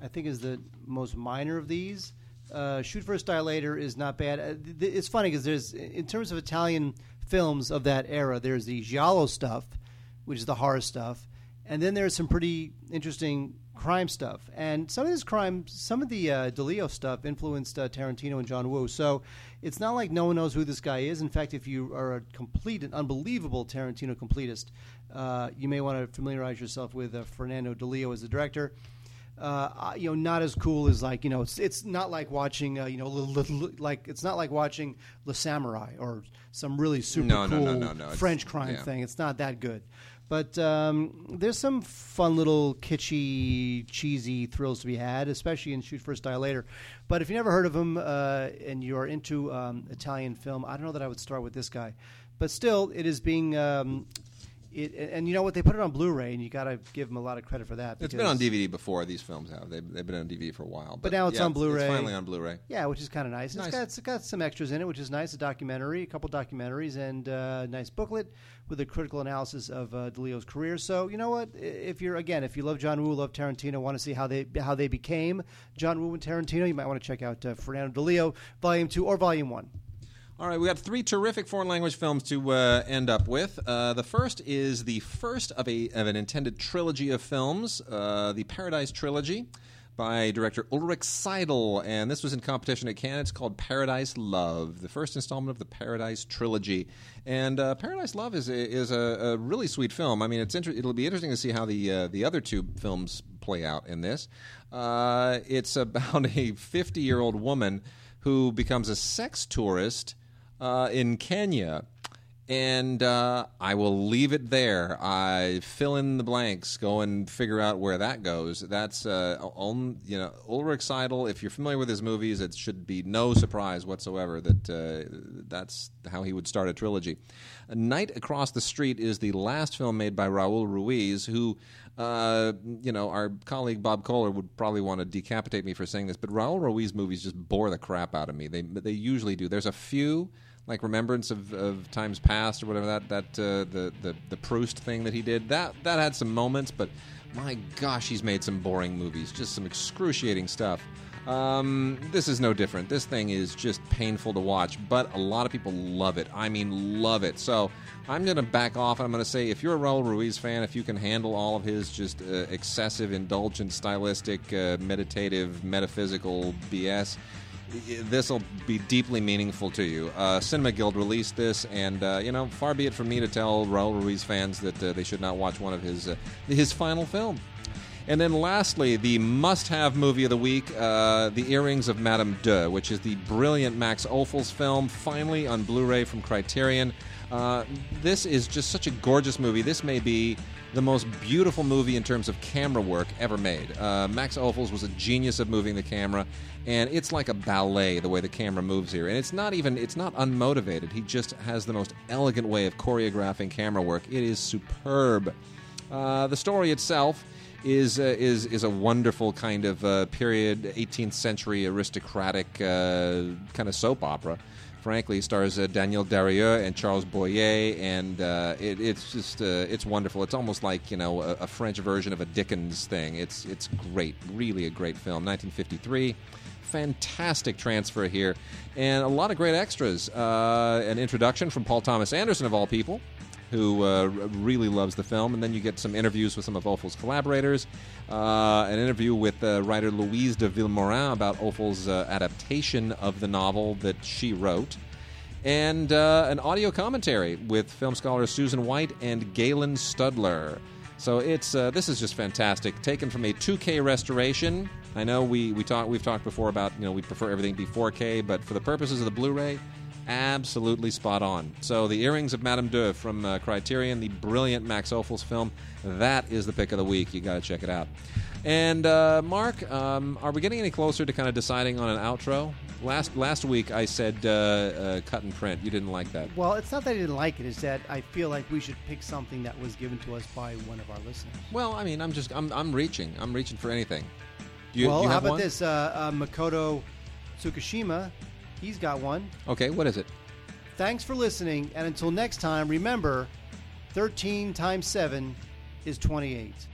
I think, is the most minor of these. Uh, Shoot First, Die Later is not bad. Uh, th- th- it's funny because there's, in terms of Italian films of that era, there's the giallo stuff, which is the horror stuff, and then there's some pretty interesting crime stuff. And some of this crime, some of the uh, DeLeo stuff influenced uh, Tarantino and John Woo. So it's not like no one knows who this guy is. In fact, if you are a complete and unbelievable Tarantino completist, uh, you may want to familiarize yourself with uh, Fernando DeLeo as the director. Uh, you know, not as cool as like you know, it's it's not like watching uh, you know, l- l- l- like it's not like watching Le Samurai or some really super no, cool no, no, no, no. French crime yeah. thing. It's not that good, but um, there's some fun little kitschy, cheesy thrills to be had, especially in Shoot First, Die Later. But if you never heard of him uh, and you're into um, Italian film, I don't know that I would start with this guy. But still, it is being um, it, and you know what? They put it on Blu-ray, and you got to give them a lot of credit for that. It's been on D V D before. These films have they've, they've been on D V D for a while, but, but now it's yeah, on Blu-ray. It's finally on Blu-ray. Yeah, which is kind of nice. nice. It's got it's got some extras in it, which is nice. A documentary, a couple documentaries, and a nice booklet with a critical analysis of uh, DeLeo's career. So you know what? If you're again, if you love John Woo, love Tarantino, want to see how they how they became John Woo and Tarantino, you might want to check out uh, Fernando DeLeo, Volume Two or Volume One. All right, we got three terrific foreign language films to uh, end up with. Uh, the first is the first of a of an intended trilogy of films, uh, the Paradise Trilogy, by director Ulrich Seidel, and this was in competition at Cannes. It's called Paradise Love, the first installment of the Paradise Trilogy. And uh, Paradise Love is a, is a, a really sweet film. I mean, it's inter- it'll be interesting to see how the uh, the other two films play out in this. Uh, it's about a fifty-year-old woman who becomes a sex tourist Uh, in Kenya, and uh, I will leave it there. I fill in the blanks. Go and figure out where that goes. That's uh, um, you know Ulrich Seidel. If you're familiar with his movies, it should be no surprise whatsoever that uh, that's how he would start a trilogy. A Night Across the Street is the last film made by Raul Ruiz, who. Uh, you know, our colleague Bob Kohler would probably want to decapitate me for saying this, but Raul Ruiz movies just bore the crap out of me. They they usually do. There's a few, like Remembrance of, of Times Past or whatever that that uh, the, the the Proust thing that he did. That that had some moments, but my gosh, he's made some boring movies, just some excruciating stuff. Um, this is no different. This thing is just painful to watch, but a lot of people love it. I mean, love it. So I'm going to back off, and I'm going to say if you're a Raul Ruiz fan, if you can handle all of his just uh, excessive, indulgent, stylistic, uh, meditative, metaphysical B S, this will be deeply meaningful to you. Uh, Cinema Guild released this, and uh, you know, far be it from me to tell Raul Ruiz fans that uh, they should not watch one of his uh, his final film. And then lastly, the must-have movie of the week, uh, The Earrings of Madame Deux, which is the brilliant Max Ophuls film, finally on Blu-ray from Criterion. Uh, this is just such a gorgeous movie. This may be the most beautiful movie in terms of camera work ever made. Uh, Max Ophuls was a genius at moving the camera, and it's like a ballet the way the camera moves here. And it's not even, it's not unmotivated. He just has the most elegant way of choreographing camera work. It is superb. Uh, the story itself is uh, is is a wonderful kind of uh, period eighteenth century aristocratic uh, kind of soap opera. Frankly, it stars uh, Daniel Darrieux and Charles Boyer, and uh, it, it's just uh, it's wonderful. It's almost like you know a, a French version of a Dickens thing. It's it's great, really a great film. nineteen fifty-three. Fantastic transfer here, and a lot of great extras. Uh, an introduction from Paul Thomas Anderson of all people, who uh, really loves the film. And then you get some interviews with some of Ophuls' collaborators, uh, an interview with uh, writer Louise de Villemorin about Ophuls' uh, adaptation of the novel that she wrote, and uh, an audio commentary with film scholars Susan White and Galen Studler. So it's uh, this is just fantastic, taken from a two K restoration. I know we, we talk, we've talked before about, you know, we prefer everything to be four K, but for the purposes of the Blu-ray, absolutely spot on. So The Earrings of Madame Deux from uh, Criterion, the brilliant Max Ophuls film, that is the pick of the week. You got to check it out. And uh, Mark, um, are we getting any closer to kind of deciding on an outro? Last last week I said uh, uh, cut and print. You didn't like that. Well, it's not that I didn't like it. It's that I feel like we should pick something that was given to us by one of our listeners. Well, I mean, I'm just I'm I'm reaching. I'm reaching for anything. Do you, well, do you have how about one? This? Uh, uh, Makoto Tsukishima. He's got one. Okay, what is it? Thanks for listening, and until next time, remember, thirteen times seven is twenty-eight.